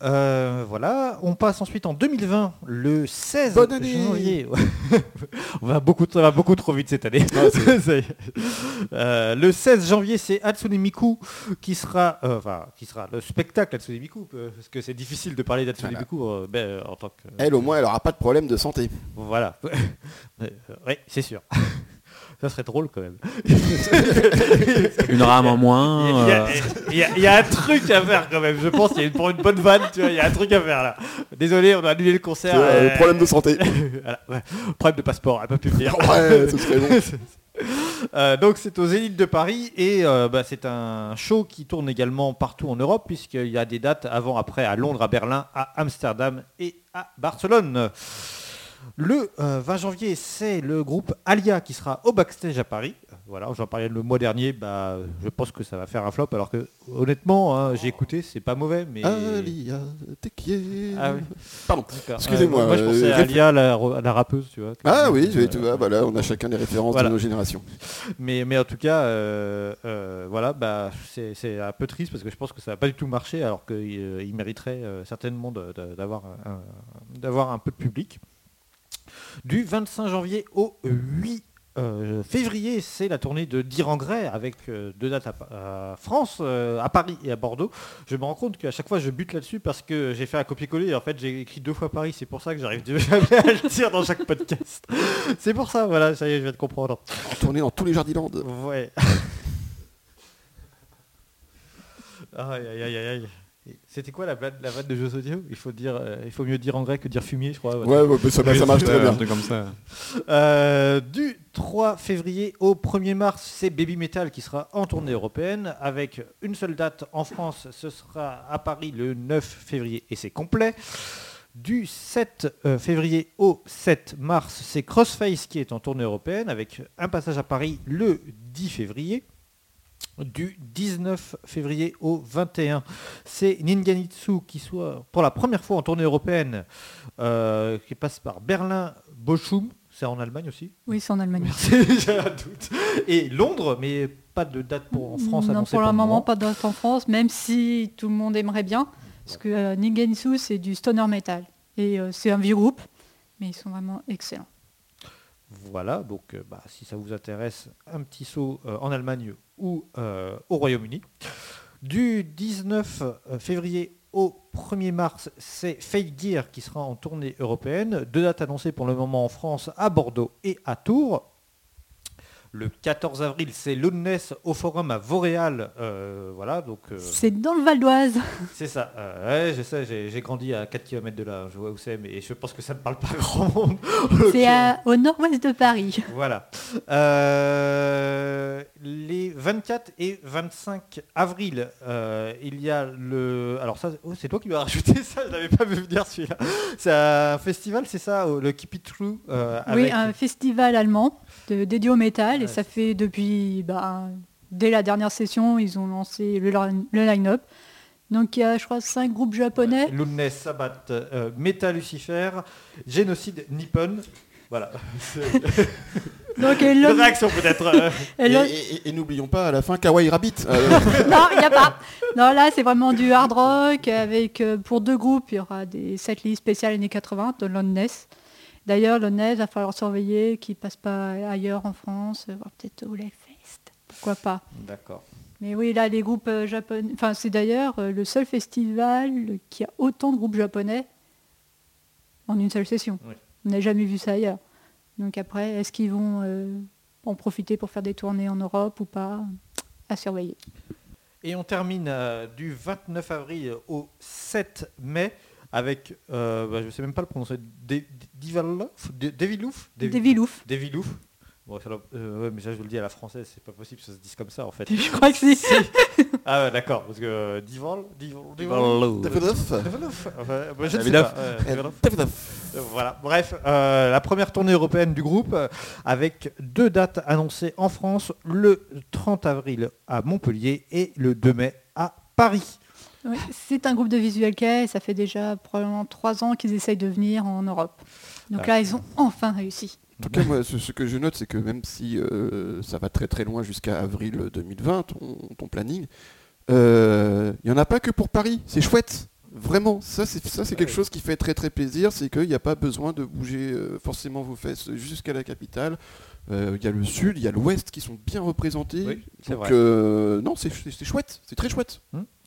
Voilà. On passe ensuite en 2020, le 16 janvier. On va beaucoup trop vite cette année. Le 16 janvier, c'est Hatsune Miku qui sera le spectacle Hatsune Miku parce que c'est difficile de parler d'Hatsune Miku en tant que... Elle, au moins, elle n'aura pas de problème de santé. Voilà. Oui, c'est sûr. Ça serait drôle quand même. Une rame en moins. Il y a un truc à faire quand même. Je pense qu'il y a pour une bonne vanne, tu vois, il y a un truc à faire là. Désolé, on a annulé le concert. Problème de santé. Voilà, ouais. Problème de passeport, elle n'a pas pu venir. Ouais, ce serait bon. Donc c'est aux Zénith de Paris et c'est un show qui tourne également partout en Europe puisqu'il y a des dates avant, après à Londres, à Berlin, à Amsterdam et à Barcelone. Le 20 janvier, c'est le groupe Alia qui sera au backstage à Paris. Voilà, j'en parlais le mois dernier, je pense que ça va faire un flop, alors que honnêtement, j'ai écouté, c'est pas mauvais, mais... Alia, Tekié... Ah oui. Pardon, d'accord. Excusez-moi. Moi, je pensais à Alia, la rappeuse, tu vois. Ah oui, on a chacun des références de nos générations. Mais en tout cas, c'est un peu triste, parce que je pense que ça n'a pas du tout marché, alors qu'il mériterait certainement d'avoir un peu de public. Du 25 janvier au 8 février, c'est la tournée de Dir En Grey avec deux dates à France, à Paris et à Bordeaux. Je me rends compte qu'à chaque fois je bute là-dessus parce que j'ai fait un copier-coller et en fait j'ai écrit 2 fois Paris, c'est pour ça que j'arrive jamais à le dire dans chaque podcast. C'est pour ça, voilà, ça y est, je viens de comprendre. En tournée dans tous les Jardilands. Ouais. Aïe, aïe, aïe, aïe. C'était quoi la vanne de jeux audio ? Il faut mieux dire en grec que dire fumier, je crois. Voilà. Ouais, ça marche très bien. Comme ça. Du 3 février au 1er mars, c'est Baby Metal qui sera en tournée européenne avec une seule date en France. Ce sera à Paris le 9 février et c'est complet. Du 7 février au 7 mars, c'est Crossface qui est en tournée européenne avec un passage à Paris le 10 février. Du 19 février au 21, c'est Ninganitsu qui soit pour la première fois en tournée européenne, qui passe par Berlin, Bochum, c'est en Allemagne aussi ? Oui, c'est en Allemagne. Merci, j'ai un doute. Et Londres, mais pas de date en France annoncée. Non, pour le moment, pas de date en France, même si tout le monde aimerait bien, parce que Ninganitsu, c'est du stoner metal. Et c'est un vieux groupe, mais ils sont vraiment excellents. Voilà, donc si ça vous intéresse, un petit saut en Allemagne ou au Royaume-Uni. Du 19 février au 1er mars, c'est Fate Gear qui sera en tournée européenne. 2 dates annoncées pour le moment en France, à Bordeaux et à Tours. Le 14 avril, c'est Loudness au Forum à Vauréal. C'est dans le Val d'Oise. C'est ça. Ouais, je sais, j'ai grandi à 4 km de là. Je vois où c'est, mais je pense que ça ne parle pas grand monde. C'est au nord-ouest de Paris. Voilà. Les 24 et 25 avril, il y a le... Alors ça, c'est toi qui m'as rajouté ça, je ne l'avais pas vu venir celui-là. C'est un festival, c'est ça, le Keep It True avec... Oui, un festival allemand dédié au métal. Et ça fait depuis, dès la dernière session, ils ont lancé le line-up. Donc il y a, je crois, 5 groupes japonais. Loudness, Sabbath, Metal Lucifer, Génocide Nippon. Voilà. Donc, et l'homme... réaction peut-être. Et n'oublions pas à la fin Kawaii Rabbit. Non, il n'y a pas. Non, là c'est vraiment du hard rock avec pour 2 groupes, il y aura des setlists spéciales années 80 de Loudness. D'ailleurs, Loudness, il va falloir surveiller qu'ils ne passent pas ailleurs en France, voire peut-être au Hellfest. Pourquoi pas. D'accord. Mais oui, là les groupes japonais, enfin c'est d'ailleurs le seul festival qui a autant de groupes japonais en une seule session. Oui. On n'a jamais vu ça ailleurs. Donc après, est-ce qu'ils vont en profiter pour faire des tournées en Europe ou pas ? À surveiller. Et on termine du 29 avril au 7 mai avec, je ne sais même pas le prononcer, Devilouf. Bon, ça, ouais, mais ça je le dis à la française, c'est pas possible que ça se dise comme ça en fait. Je crois que si. Ah ouais, d'accord, parce que voilà, bref, la première tournée européenne du groupe avec 2 dates annoncées en France, le 30 avril à Montpellier et le 2 mai à Paris. Oui, c'est un groupe de visual kei, ça fait déjà probablement 3 ans qu'ils essayent de venir en Europe. Donc là, ils ont enfin réussi. En tout cas, moi, ce que je note, c'est que même si ça va très très loin jusqu'à avril 2020, ton planning, il n'y en a pas que pour Paris. C'est chouette, vraiment. Ça, c'est quelque chose qui fait très très plaisir. C'est qu'il n'y a pas besoin de bouger forcément vos fesses jusqu'à la capitale. Il y a le sud, il y a l'ouest qui sont bien représentés. Oui, c'est donc, vrai. Non, c'est chouette, c'est très chouette.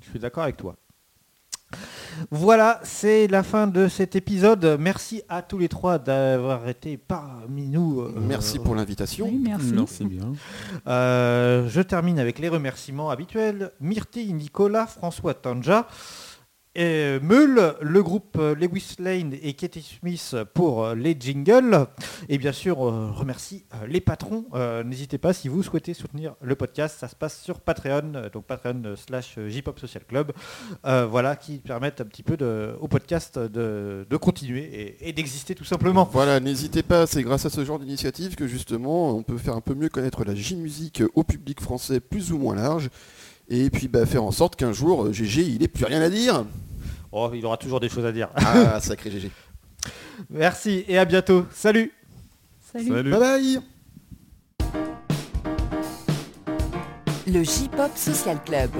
Je suis d'accord avec toi. Voilà, c'est la fin de cet épisode. Merci à tous les 3 d'avoir été parmi nous. Merci pour l'invitation. Oui, merci bien. Je termine avec les remerciements habituels. Myrtille, Nicolas, François Tanja, Meul, le groupe Lewis Lane et Katie Smith pour les jingles. Et bien sûr, remercie les patrons. N'hésitez pas, si vous souhaitez soutenir le podcast, ça se passe sur Patreon, donc Patreon/J-Pop Social Club, voilà, qui permettent un petit peu au podcast de continuer et d'exister tout simplement. Voilà, n'hésitez pas, c'est grâce à ce genre d'initiative que justement, on peut faire un peu mieux connaître la J-musique au public français plus ou moins large. Et puis faire en sorte qu'un jour, GG, il n'ait plus rien à dire. Oh, il aura toujours des choses à dire. Ah, sacré GG. Merci et à bientôt. Salut. Bye bye. Le J-Pop Social Club.